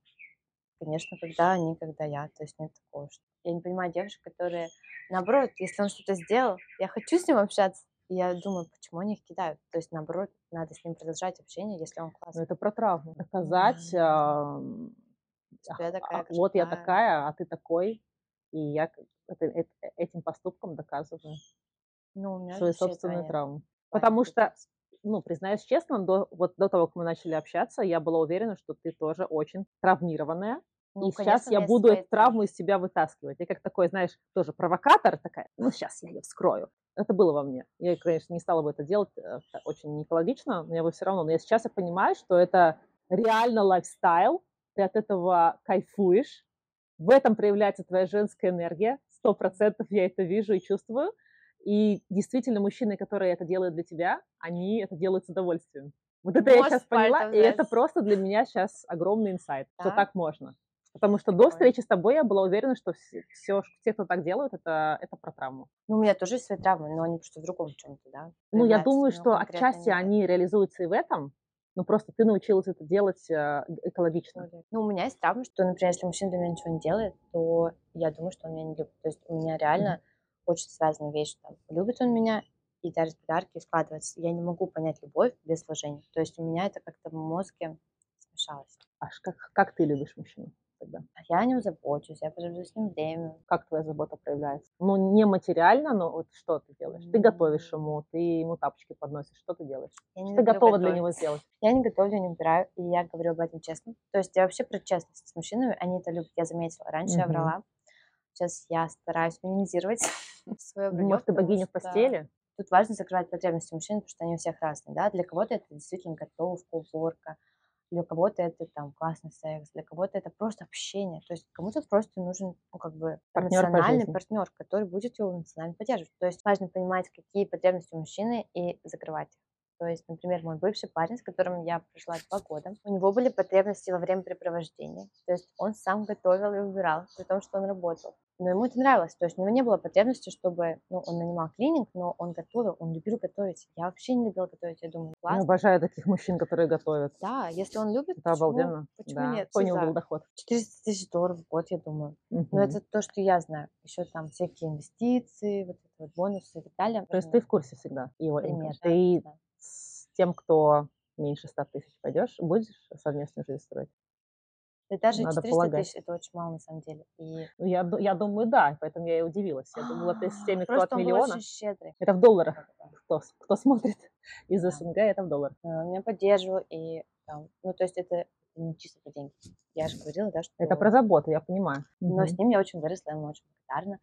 Конечно, когда они, когда я. То есть нет такого, что... Я не понимаю девушек, которые... Наоборот, если он что-то сделал, я хочу с ним общаться. Я думаю, почему они их кидают? То есть, наоборот, надо с ним продолжать общение, если он классный. Но это про травму. Доказать, вот я такая, а ты такой, и я этим поступком доказываю свою собственную травму. Потому что, признаюсь честно, до того, как мы начали общаться, я была уверена, что ты тоже очень травмированная. И конечно, сейчас я буду эту травму из себя вытаскивать. Я как такой, знаешь, тоже провокатор такая, сейчас я ее вскрою. Это было во мне. Я, конечно, не стала бы это делать, это очень не экологично, но я бы все равно. Но я сейчас понимаю, что это реально лайфстайл, ты от этого кайфуешь, в этом проявляется твоя женская энергия, 100% я это вижу и чувствую. И действительно, мужчины, которые это делают для тебя, они это делают с удовольствием. Вот это я сейчас поняла, и это просто для меня сейчас огромный инсайт, что так можно. Потому что до встречи с тобой я была уверена, что все, кто так делают, это про травму. У меня тоже есть свои травмы, но они просто в другом чем-то, да? Я думаю, что отчасти они реализуются и в этом, но просто ты научилась это делать экологично. У меня есть травма, что, например, если мужчина для меня ничего не делает, то я думаю, что он меня не любит. То есть у меня реально очень связана вещь, что любит он меня и дарит подарки, и складывается. Я не могу понять любовь без вложений. То есть у меня это как-то в мозге смешалось. Аж как ты любишь мужчину? Тогда. Я о нем забочусь, я провожу с ним время. Как твоя забота проявляется? Не материально, но вот что ты делаешь? Ты готовишь ему, ты ему тапочки подносишь, что ты делаешь? Ты готова готовить. Для него сделать? Я не готовлю, я не убираю, и я говорю об этом честно. То есть я вообще про честность с мужчинами, они это любят, я заметила. Раньше я врала, сейчас я стараюсь минимизировать свое вранье. Может, ты богиня в постели? Тут важно закрывать потребности мужчин, потому что они у всех разные, да. Для кого-то это действительно готовка, уборка, для кого-то это там классный секс, для кого-то это просто общение. То есть кому-то просто нужен, ну, как бы эмоциональный партнер, который будет его эмоционально поддерживать. То есть важно понимать, какие потребности у мужчины, и закрывать их. То есть, например, мой бывший парень, с которым я прожила 2 года, у него были потребности во времяпрепровождения. То есть он сам готовил и убирал, при том, что он работал. Но ему это нравилось. То есть у него не было потребности, чтобы... Ну, он нанимал клининг, но он готовил, он любил готовить. Я вообще не любила готовить. Я думаю, классно. Я обожаю таких мужчин, которые готовят. Да, если он любит, это обалденно. Почему да. Нет? Понял, был доход. $400 тысяч в год, я думаю. Угу. Но это то, что я знаю. Еще там всякие инвестиции, вот бонусы и так далее. То есть ты в курсе всегда его инвестиций. Ты да. С тем, кто меньше 100 тысяч пойдешь, будешь совместную жизнь строить? Да даже надо 400 полагать. Тысяч – это очень мало на самом деле. И... Я думаю, да, поэтому я и удивилась. Я думала, ты с теми, кто от миллиона. Это в долларах, кто смотрит из СНГ, это в долларах. Он меня поддерживал, и там, ну то есть это не чисто по деньги. Я же говорила, да, что… Это про заботу, я понимаю. Но с ним я очень выросла, я ему очень благодарна.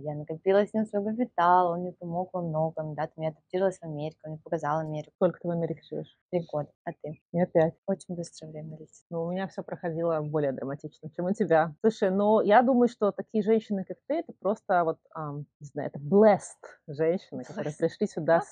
Я накопила с ним свой капитал, он мне помог во многом, да, там я адаптировалась в Америку, он мне показал Америку. Сколько ты в Америке живешь? 3 года, а ты? Я 5. Очень быстро время летит. Ну, у меня все проходило более драматично, чем у тебя. Слушай, ну, я думаю, что такие женщины, как ты, это просто вот, не знаю, это blessed женщины, которые пришли сюда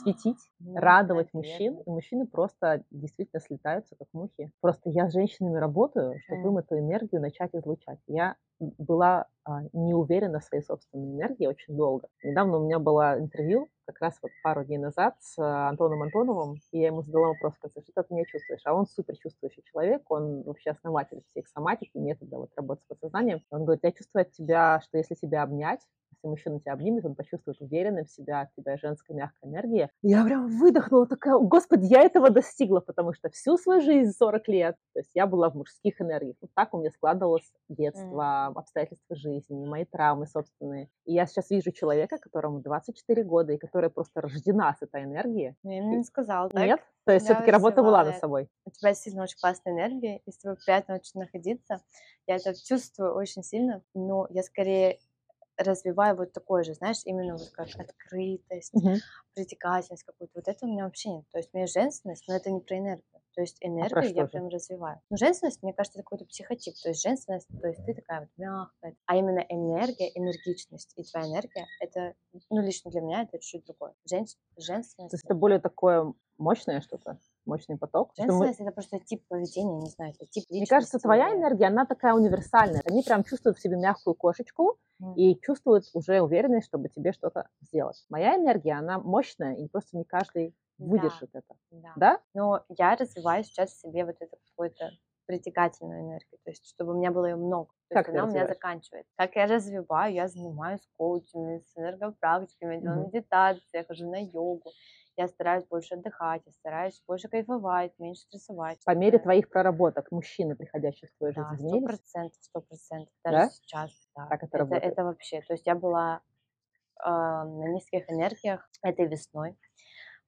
светить, радовать мужчин, и мужчины просто действительно слетаются, как мухи. Просто я с женщинами работаю, чтобы им эту энергию начать излучать. Я была не уверена в своей собственной энергии очень долго. Недавно у меня было интервью, как раз вот пару дней назад, с Антоном Антоновым, и я ему задала вопрос, что ты от меня чувствуешь? А он супер чувствующий человек, он вообще основатель всех соматики, метода вот работы с подсознанием. Он говорит, я чувствую от тебя, что если тебя обнять, если мужчина тебя обнимет, он почувствует уверенность в себя, от тебя женская мягкая энергия. Я прям выдохнула, такая, господи, я этого достигла, потому что всю свою жизнь, 40 лет, то есть я была в мужских энергиях. Вот так у меня складывалось детство, обстоятельства жизни, мои травмы собственные. И я сейчас вижу человека, которому 24 года, и которая просто рождена с этой энергией. Ну, я ему не сказала, так? Нет? То есть все-таки работа была над собой. У тебя сильно очень классная энергия, и с тобой приятно очень находиться. Я это чувствую очень сильно, но я скорее... развиваю вот такое же, знаешь, именно вот как открытость, притягательность какую-то. Вот это у меня вообще нет. То есть у меня женственность, но это не про энергию. То есть энергию я прям развиваю. Но женственность, мне кажется, это какой-то психотип. То есть женственность, то есть ты такая вот мягкая. А именно энергия, энергичность и твоя энергия, это, ну, лично для меня это чуть-чуть другое. Женственность. То есть это более такое мощное что-то? Мощный поток. Женственность это просто тип поведения, не знаю, это тип личности. Мне кажется, твоя энергия, она такая универсальная. Они прям чувствуют в себе мягкую кошечку и чувствуют уже уверенность, чтобы тебе что-то сделать. Моя энергия, она мощная, и просто не каждый выдержит это. Да? Но я развиваю сейчас в себе вот эту какую-то притягательную энергию, то есть чтобы у меня было ее много. То есть она у меня заканчивается. Как я развиваю, я занимаюсь коучами, с энергопрактиками, делаю медитацию, я хожу на йогу. Я стараюсь больше отдыхать, я стараюсь больше кайфовать, меньше стрессовать. По мере твоих проработок мужчины, приходящих в твою жизнь, изменились? 100%, даже сейчас. Да. Так это работает? Это вообще, то есть я была на низких энергиях этой весной.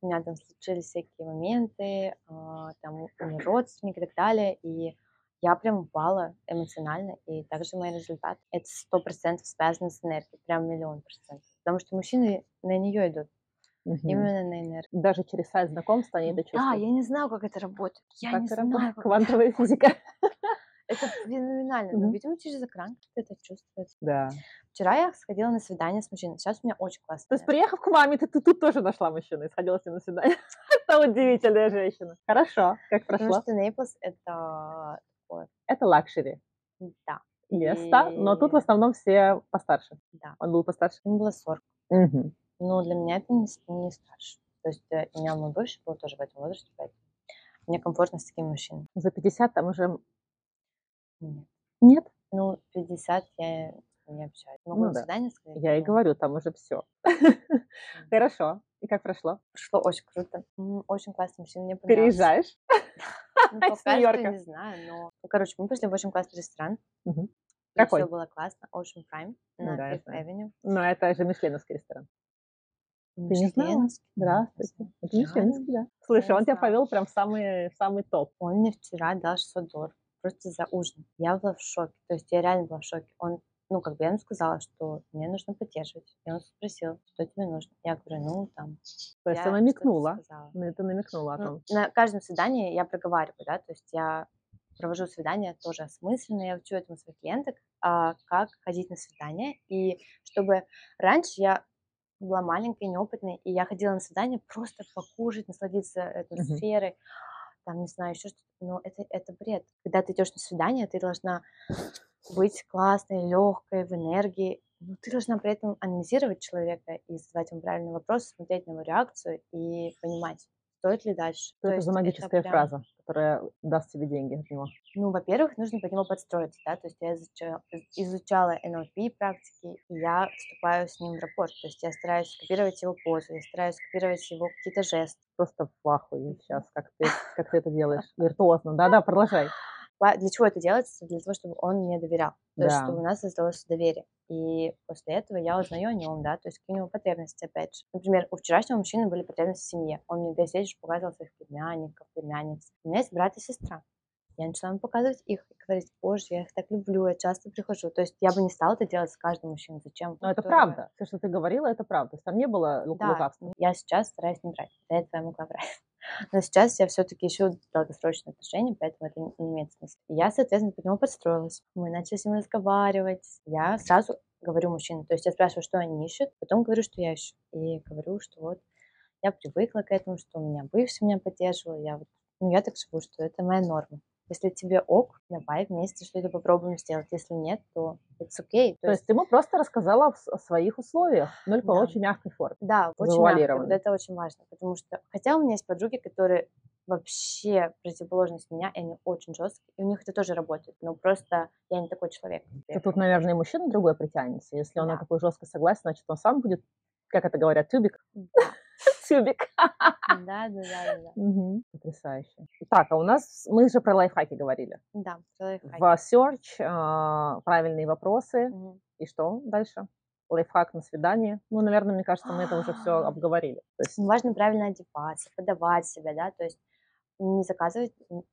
У меня там случились всякие моменты, там умер родственник и так далее, и я прям упала эмоционально, и также мои результаты. Это 100% связано с энергией, прям 1000000%. Потому что мужчины на нее идут. Именно на энергию. Даже через сайт знакомства они это чувствуют. Да, я не знаю, как это работает. Я не знаю, как квантовая физика. Это феноменально. Но, видимо, через экран это чувствуется. Да. Вчера я сходила на свидание с мужчиной. Сейчас у меня очень классно. То есть, приехав к маме, ты тут тоже нашла мужчину и сходила с ним на свидание. Это удивительная женщина. Хорошо. Как прошло? Потому что Нейплс это... Это лакшери. Да. Место, но тут в основном все постарше. Да. Он был постарше? Ему было 40. Но для меня это не страшно. То есть у меня мой бывший был тоже в этом возрасте, поэтому мне комфортно с таким мужчиной. За 50 там уже... Нет? Ну, 50 я не общаюсь. Могу на свидание сказать? Я и говорю, там уже все. Хорошо. И как прошло? Прошло очень круто. Очень классный мужчина, мне понравился. Переезжаешь? Ну, пока что не знаю, но... Короче, мы пошли в очень классный ресторан. Какой? Все было классно. Ocean Prime на Fifth Avenue. Ну, это же мишленовский ресторан. Ты не знала? Здравствуйте. Мишленовский, да. Слушай, он тебя повел прям в самый топ. Он мне вчера дал $600 просто за ужин. Я была в шоке. То есть я реально была в шоке. Он ну, как бы я ему сказала, что мне нужно поддерживать. И он спросил, что тебе нужно. Я говорю, ну, там... То есть ты намекнула? Ну, это намекнула. Ну, на каждом свидании я проговариваю, да, то есть я провожу свидания тоже осмысленно, я учу этому своих клиенток, как ходить на свидания. И чтобы раньше я была маленькой, неопытной, и я ходила на свидания просто покушать, насладиться атмосферой, там, не знаю, еще что-то. Но это бред. Когда ты идешь на свидание, ты должна быть классной, легкой, в энергии. Но ты должна при этом анализировать человека и задавать ему правильный вопрос, смотреть на его реакцию и понимать, стоит ли дальше. Что это за магическая фраза, которая даст тебе деньги от него? Ну, во-первых, нужно под него подстроиться, да, то есть я изучала НЛП практики, и я вступаю с ним в рапорт, то есть я стараюсь копировать его позу, я стараюсь копировать его какие-то жесты. Просто в ахуе сейчас, как ты это делаешь, виртуозно, да-да, продолжай. Для чего это делается? Для того, чтобы он мне доверял, то есть чтобы у нас создалось доверие. И после этого я узнаю о нем, да, то есть какие у него потребности, опять же. Например, у вчерашнего мужчины были потребности в семье. Он мне весь вечер показывал своих племянников, племянниц. У меня есть брат и сестра. Я начала ему показывать их и говорить, боже, я их так люблю, я часто прихожу. То есть я бы не стала это делать с каждым мужчиной. Зачем? Но это правда. Все, что ты говорила, это правда. То есть там не было лукавства. Я сейчас стараюсь не брать. До этого я могла брать. Но сейчас я все-таки ищу долгосрочные отношения, поэтому это не имеет смысла. Я, соответственно, под него подстроилась. Мы начали с ним разговаривать. Я сразу говорю мужчинам. То есть я спрашиваю, что они ищут, потом говорю, что я ищу. И говорю, что вот я привыкла к этому, что у меня бывший меня поддерживал. Я так живу, что это моя норма. Если тебе ок, давай вместе что-то попробуем сделать. Если нет, то it's okay. То есть ты ему просто рассказала о своих условиях, но только в очень мягкой форме. Да, очень мягкой. Вот это очень важно, потому что... Хотя у меня есть подруги, которые вообще противоположность меня, и они очень жесткие, и у них это тоже работает, но просто я не такой человек. Тут, наверное, и мужчина другой притянется. Если он на такой жесткой согласен, значит, он сам будет, как это говорят, тюбик. Тюбик. Да. Угу. Потрясающе. Так, а у нас, мы же про лайфхаки говорили. Да, про лайфхаки. В search, правильные вопросы. Угу. И что дальше? Лайфхак на свидание. Ну, наверное, мне кажется, мы это уже все обговорили. То есть... Важно правильно одеваться, подавать себя, да, то есть не заказывать.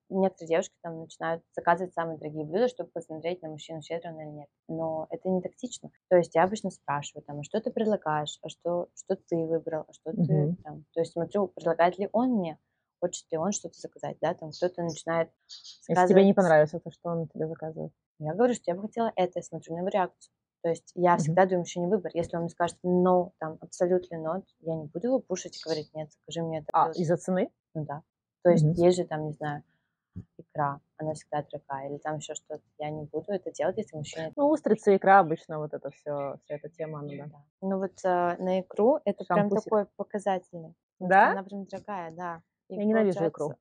Некоторые девушки там начинают заказывать самые дорогие блюда, чтобы посмотреть на мужчину, щедро он или нет. Но это не тактично. То есть я обычно спрашиваю, там, а что ты предлагаешь, а что ты выбрал, а что ты там... То есть смотрю, предлагает ли он мне, хочет ли он что-то заказать, да, там кто-то начинает заказывать... Если тебе не понравится то, что он тебе заказывает. Я говорю, что я бы хотела это, я смотрю на его реакцию. То есть я всегда даю мужчине выбор. Если он мне скажет no, там, абсолютно not, я не буду его пушить и говорить нет, скажи мне это. А, из-за цены? Ну да. То есть есть же там, не знаю, икра, она всегда дорогая, или там еще что-то. Я не буду это делать, если мужчина... Ну, устрица, икра обычно, вот это все, вся эта тема, она, да. Ну вот на икру это шампусик. Прям такой показательный. Да? Она прям дорогая, да. И я ненавижу икру.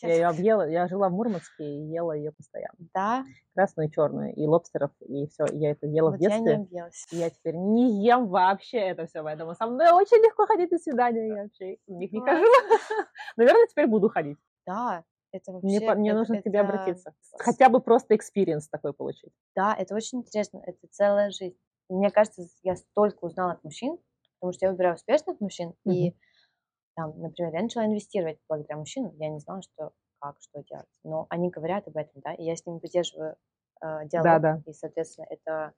Я ее объела, я жила в Мурманске и ела ее постоянно. Да? Красную и черную, и лобстеров, и все. Я это ела вот в детстве. Я не объелась. Я теперь не ем вообще это все, поэтому со мной очень легко ходить на свидания, я вообще в них не хожу. Наверное, теперь буду ходить. Да, это вообще... Мне нужно к тебе обратиться. Хотя бы просто экспириенс такой получить. Да, это очень интересно, это целая жизнь. Мне кажется, я столько узнала от мужчин, потому что я выбираю успешных мужчин, и... Там, например, я начала инвестировать благодаря мужчинам, я не знала, что делать. Но они говорят об этом, да, и я с ними поддерживаю диалог, и, соответственно, это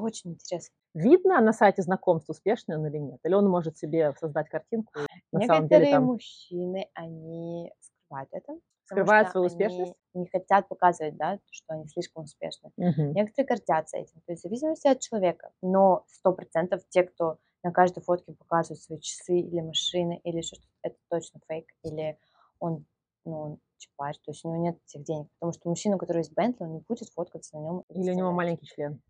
очень интересно. Видно на сайте знакомств, успешный он или нет? Или он может себе создать картинку? Некоторые мужчины, они скрывают это. Скрывают свою успешность? Не хотят показывать, да, что они слишком успешны. Некоторые гордятся этим, то есть в зависимости от человека. Но 100% те, кто... На каждой фотке показывают свои часы или машины, или еще что-то. Это точно фейк, или он чипарь, то есть у него нет этих денег. Потому что мужчина, у которого есть Бентли, он не будет фоткаться на нем. Или у него маленький член.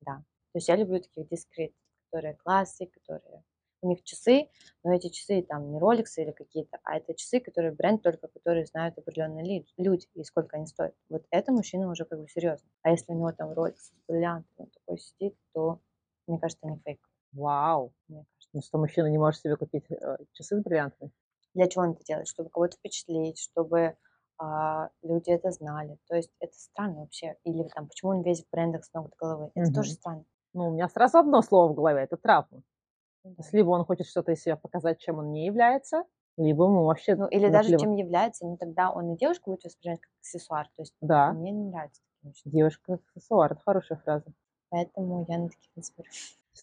Да. То есть я люблю таких дискрет, которые классы, которые... У них часы, но эти часы там не роликсы или какие-то, а это часы, которые бренд, только которые знают определенные люди и сколько они стоят. Вот это мужчина уже как бы серьезно. А если у него там роликсы с бриллиантом, он такой сидит, то, мне кажется, не фейк. Вау! Ну что, мужчина не может себе купить часы с бриллиантами? Для чего он это делает? Чтобы кого-то впечатлить, чтобы люди это знали. То есть это странно вообще. Или там, почему он весь в брендах с ног до головы? Это тоже странно. Ну, у меня сразу одно слово в голове – это травма. Либо он хочет что-то из себя показать, чем он не является, либо ему вообще… Ну, или даже чем является, но тогда он и девушку будет воспринимать как аксессуар. То есть мне не нравится. Девушка-аксессуар – это хорошая фраза. Поэтому я на таких не спорю.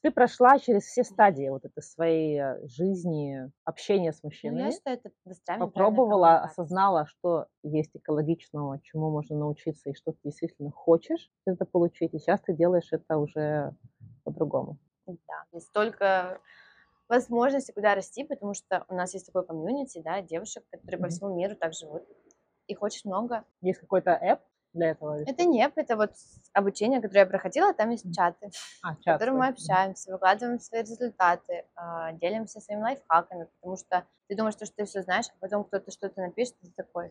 Ты прошла через все стадии вот этой своей жизни, общения с мужчиной. Ну, я считаю, это быстрее. Попробовала, осознала, что есть экологичного, чему можно научиться и что ты действительно хочешь это получить. И сейчас ты делаешь это уже по-другому. Да, есть столько возможностей, куда расти, потому что у нас есть такой комьюнити, да, девушек, которые по всему миру так живут. Их очень много. Есть какой-то app для этого? Это не app, это вот обучение, которое я проходила, там есть чаты, в которых мы общаемся, выкладываем свои результаты, делимся своими лайфхаками, потому что ты думаешь, что ты все знаешь, а потом кто-то что-то напишет, и ты такой.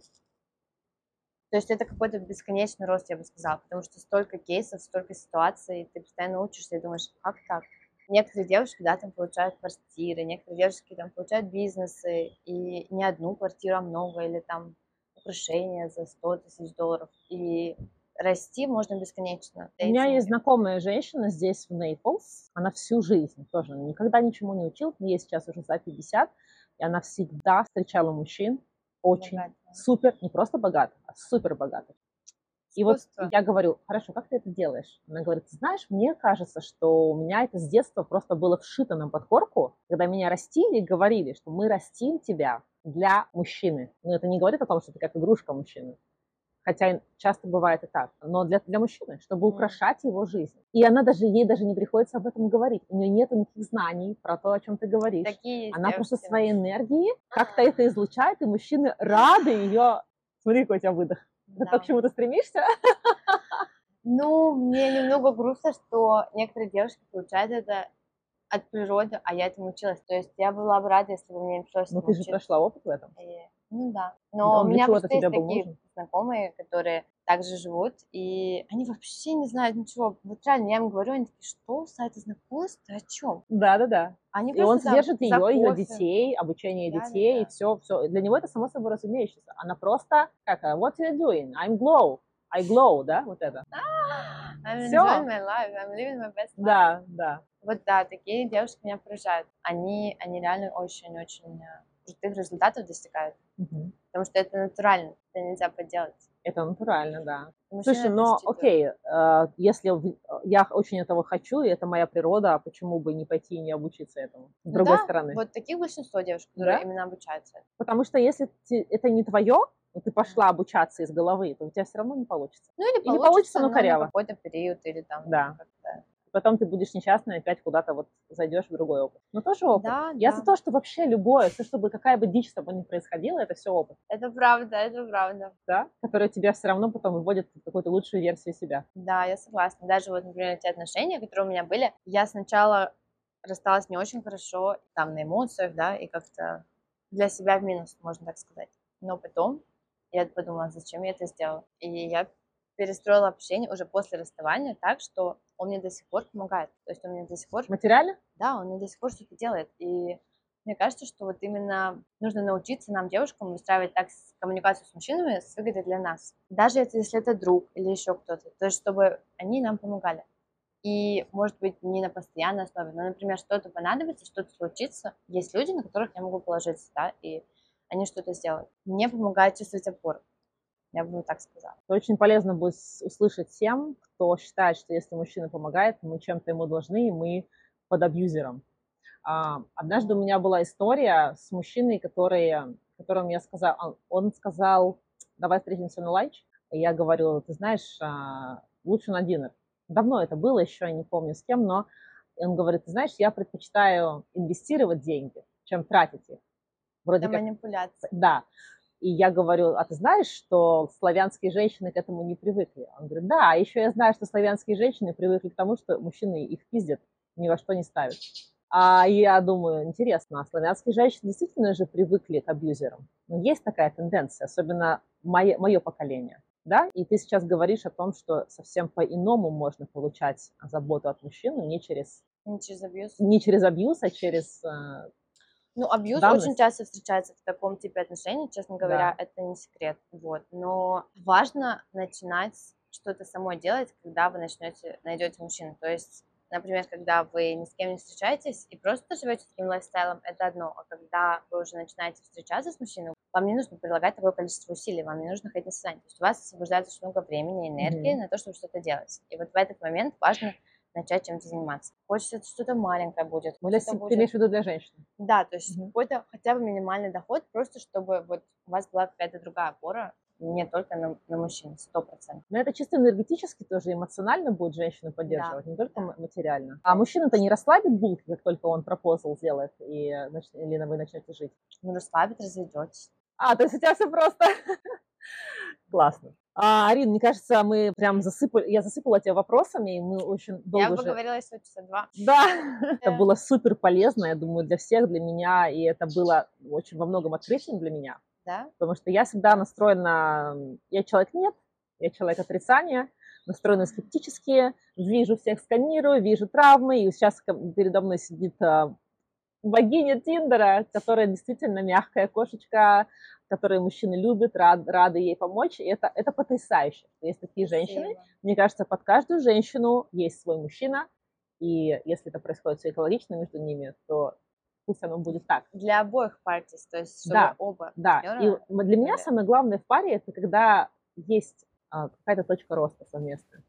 То есть это какой-то бесконечный рост, я бы сказала, потому что столько кейсов, столько ситуаций, ты постоянно учишься и думаешь, как так? Некоторые девушки, да, там получают квартиры, некоторые девушки там получают бизнесы, и не одну квартиру, а много, или там украшения за $100 тысяч. И расти можно бесконечно. У меня есть знакомая женщина здесь, в Нейплс, она всю жизнь тоже никогда ничему не училась, ей сейчас уже за 50, и она всегда встречала мужчин очень супер, не просто богатых, а супер богатых. И вот я говорю, хорошо, как ты это делаешь? Она говорит, знаешь, мне кажется, что у меня это с детства просто было вшито на подкорку, когда меня растили и говорили, что мы растим тебя для мужчины. Но это не говорит о том, что ты как игрушка мужчины. Хотя часто бывает и так. Но для мужчины, чтобы украшать его жизнь. И она даже, ей даже не приходится об этом говорить. У нее нет никаких знаний про то, о чем ты говоришь. Такие она просто своей энергией как-то это излучает, и мужчины рады ее... Смотри, какой у тебя выдох. Да. Ты к чему ты стремишься? Ну, мне немного грустно, что некоторые девушки получают это от природы, а я этому училась. То есть я была бы рада, если бы мне не пришлось учиться. Ну, ты же прошла опыт в этом. Ну, да. Но у меня просто есть такие знакомые, которые также живут, и они вообще не знают ничего. Вот реально, я им говорю, они такие, что, сайты знакомств? Ты о чем? Да-да-да. И он содержит ее, ее детей, обучение детей, и все. Для него это само собой разумеющееся. Она просто, как, what are you doing? I glow, да, вот это. I'm enjoying my life, I'm living my best life. Да. Вот да, такие девушки меня поражают. Они реально очень-очень крутых результатов достигают. Потому что это натурально, это нельзя подделать. Это натурально, да. Мужчина. Слушай, но окей, если я очень этого хочу, и это моя природа, почему бы не пойти и не обучиться этому? С другой стороны. Вот таких большинство девушек, которые именно обучаются. Потому что если это не твое, и ты пошла обучаться из головы, то у тебя все равно не получится. Ну или получится, но коряво. Какой-то период или там. Да. Как-то... Потом ты будешь несчастна и опять куда-то вот зайдешь в другой опыт. Но тоже опыт. Да, я за то, что вообще любое, все, чтобы какая бы дичь с тобой не происходила, это все опыт. Это правда. Да? Который тебя все равно потом выводит в какую-то лучшую версию себя. Да, я согласна. Даже вот, например, те отношения, которые у меня были, я сначала рассталась не очень хорошо, там, на эмоциях, да, и как-то для себя в минус, можно так сказать. Но потом я подумала, зачем я это сделала. И я перестроила общение уже после расставания так, что он мне до сих пор помогает. То есть он мне до сих пор... Материально? Да, он мне до сих пор что-то делает. И мне кажется, что вот именно нужно научиться нам, девушкам, выстраивать так коммуникацию с мужчинами с выгодой для нас. Даже если это друг или еще кто-то. То есть чтобы они нам помогали. И, может быть, не на постоянной основе, но, например, что-то понадобится, что-то случится. Есть люди, на которых я могу положиться, да, и они что-то сделают. Мне помогает чувствовать опору. Я бы так сказала. Очень полезно будет услышать тем, кто считает, что если мужчина помогает, мы чем-то ему должны, и мы под абьюзером. Однажды у меня была история с мужчиной, который мне сказал, он сказал, давай встретимся на ланч. И я говорю, ты знаешь, лучше на динер. Давно это было еще, я не помню с кем, но он говорит, ты знаешь, я предпочитаю инвестировать деньги, чем тратить их. Вроде это как... манипуляция. Да. И я говорю, а ты знаешь, что славянские женщины к этому не привыкли? Он говорит, да, а еще я знаю, что славянские женщины привыкли к тому, что мужчины их пиздят, ни во что не ставят. А я думаю, интересно, а славянские женщины действительно же привыкли к абьюзерам? Но есть такая тенденция, особенно мое поколение, да? И ты сейчас говоришь о том, что совсем по-иному можно получать заботу от мужчины, не через абьюз, а через... Ну, абьюз очень часто встречается в таком типе отношений, честно говоря, это не секрет, вот. Но важно начинать что-то самой делать, когда вы найдете мужчину. То есть, например, когда вы ни с кем не встречаетесь и просто живете таким лайфстайлом, это одно. А когда вы уже начинаете встречаться с мужчиной, вам не нужно прилагать такое количество усилий, вам не нужно ходить на свидание. То есть у вас освобождается очень много времени и энергии на то, чтобы что-то делать. И вот в этот момент важно начать чем-то заниматься. Хочется, что-то маленькое будет. Ты имеешь в виду для женщин? Да, то есть какой-то хотя бы минимальный доход, просто чтобы вот у вас была какая-то другая опора, не только на мужчин, 100%. Но это чисто энергетически тоже, эмоционально будет женщину поддерживать, да, не только материально. А мужчина-то не расслабит булки, как только он пропозал сделает, и или вы начнете жить? Ну, расслабит, разведетесь. А, то есть у тебя все просто. Классно. Арина, мне кажется, мы прям засыпала тебя вопросами, и мы очень долго Я поговорила еще часа два. Да, это было супер полезно, я думаю, для всех, для меня, и это было очень во многом открытием для меня. Да? Потому что я всегда настроена, я человек нет, я человек отрицания, настроена скептически, вижу всех, сканирую, вижу травмы, и сейчас передо мной сидит богиня Тиндера, которая действительно мягкая кошечка, которую мужчины любят, рады ей помочь, и это потрясающе. Есть такие женщины, мне кажется, под каждую женщину есть свой мужчина, и если это происходит все экологично между ними, то... пусть оно будет так. Для обоих партий, то есть чтобы оба. Да, и для меня самое главное в паре, это когда есть какая-то точка роста совместная.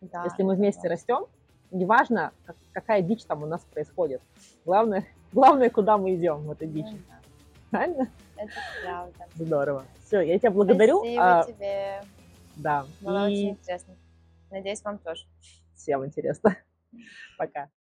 Да, если мы вместе растем, неважно, какая дичь там у нас происходит. Главное, куда мы идем в этой дичи. Да. Правильно? Это правда. Здорово. Все, я тебя благодарю. Спасибо тебе. Да. Было очень интересно. Надеюсь, вам тоже. Всем интересно. Пока.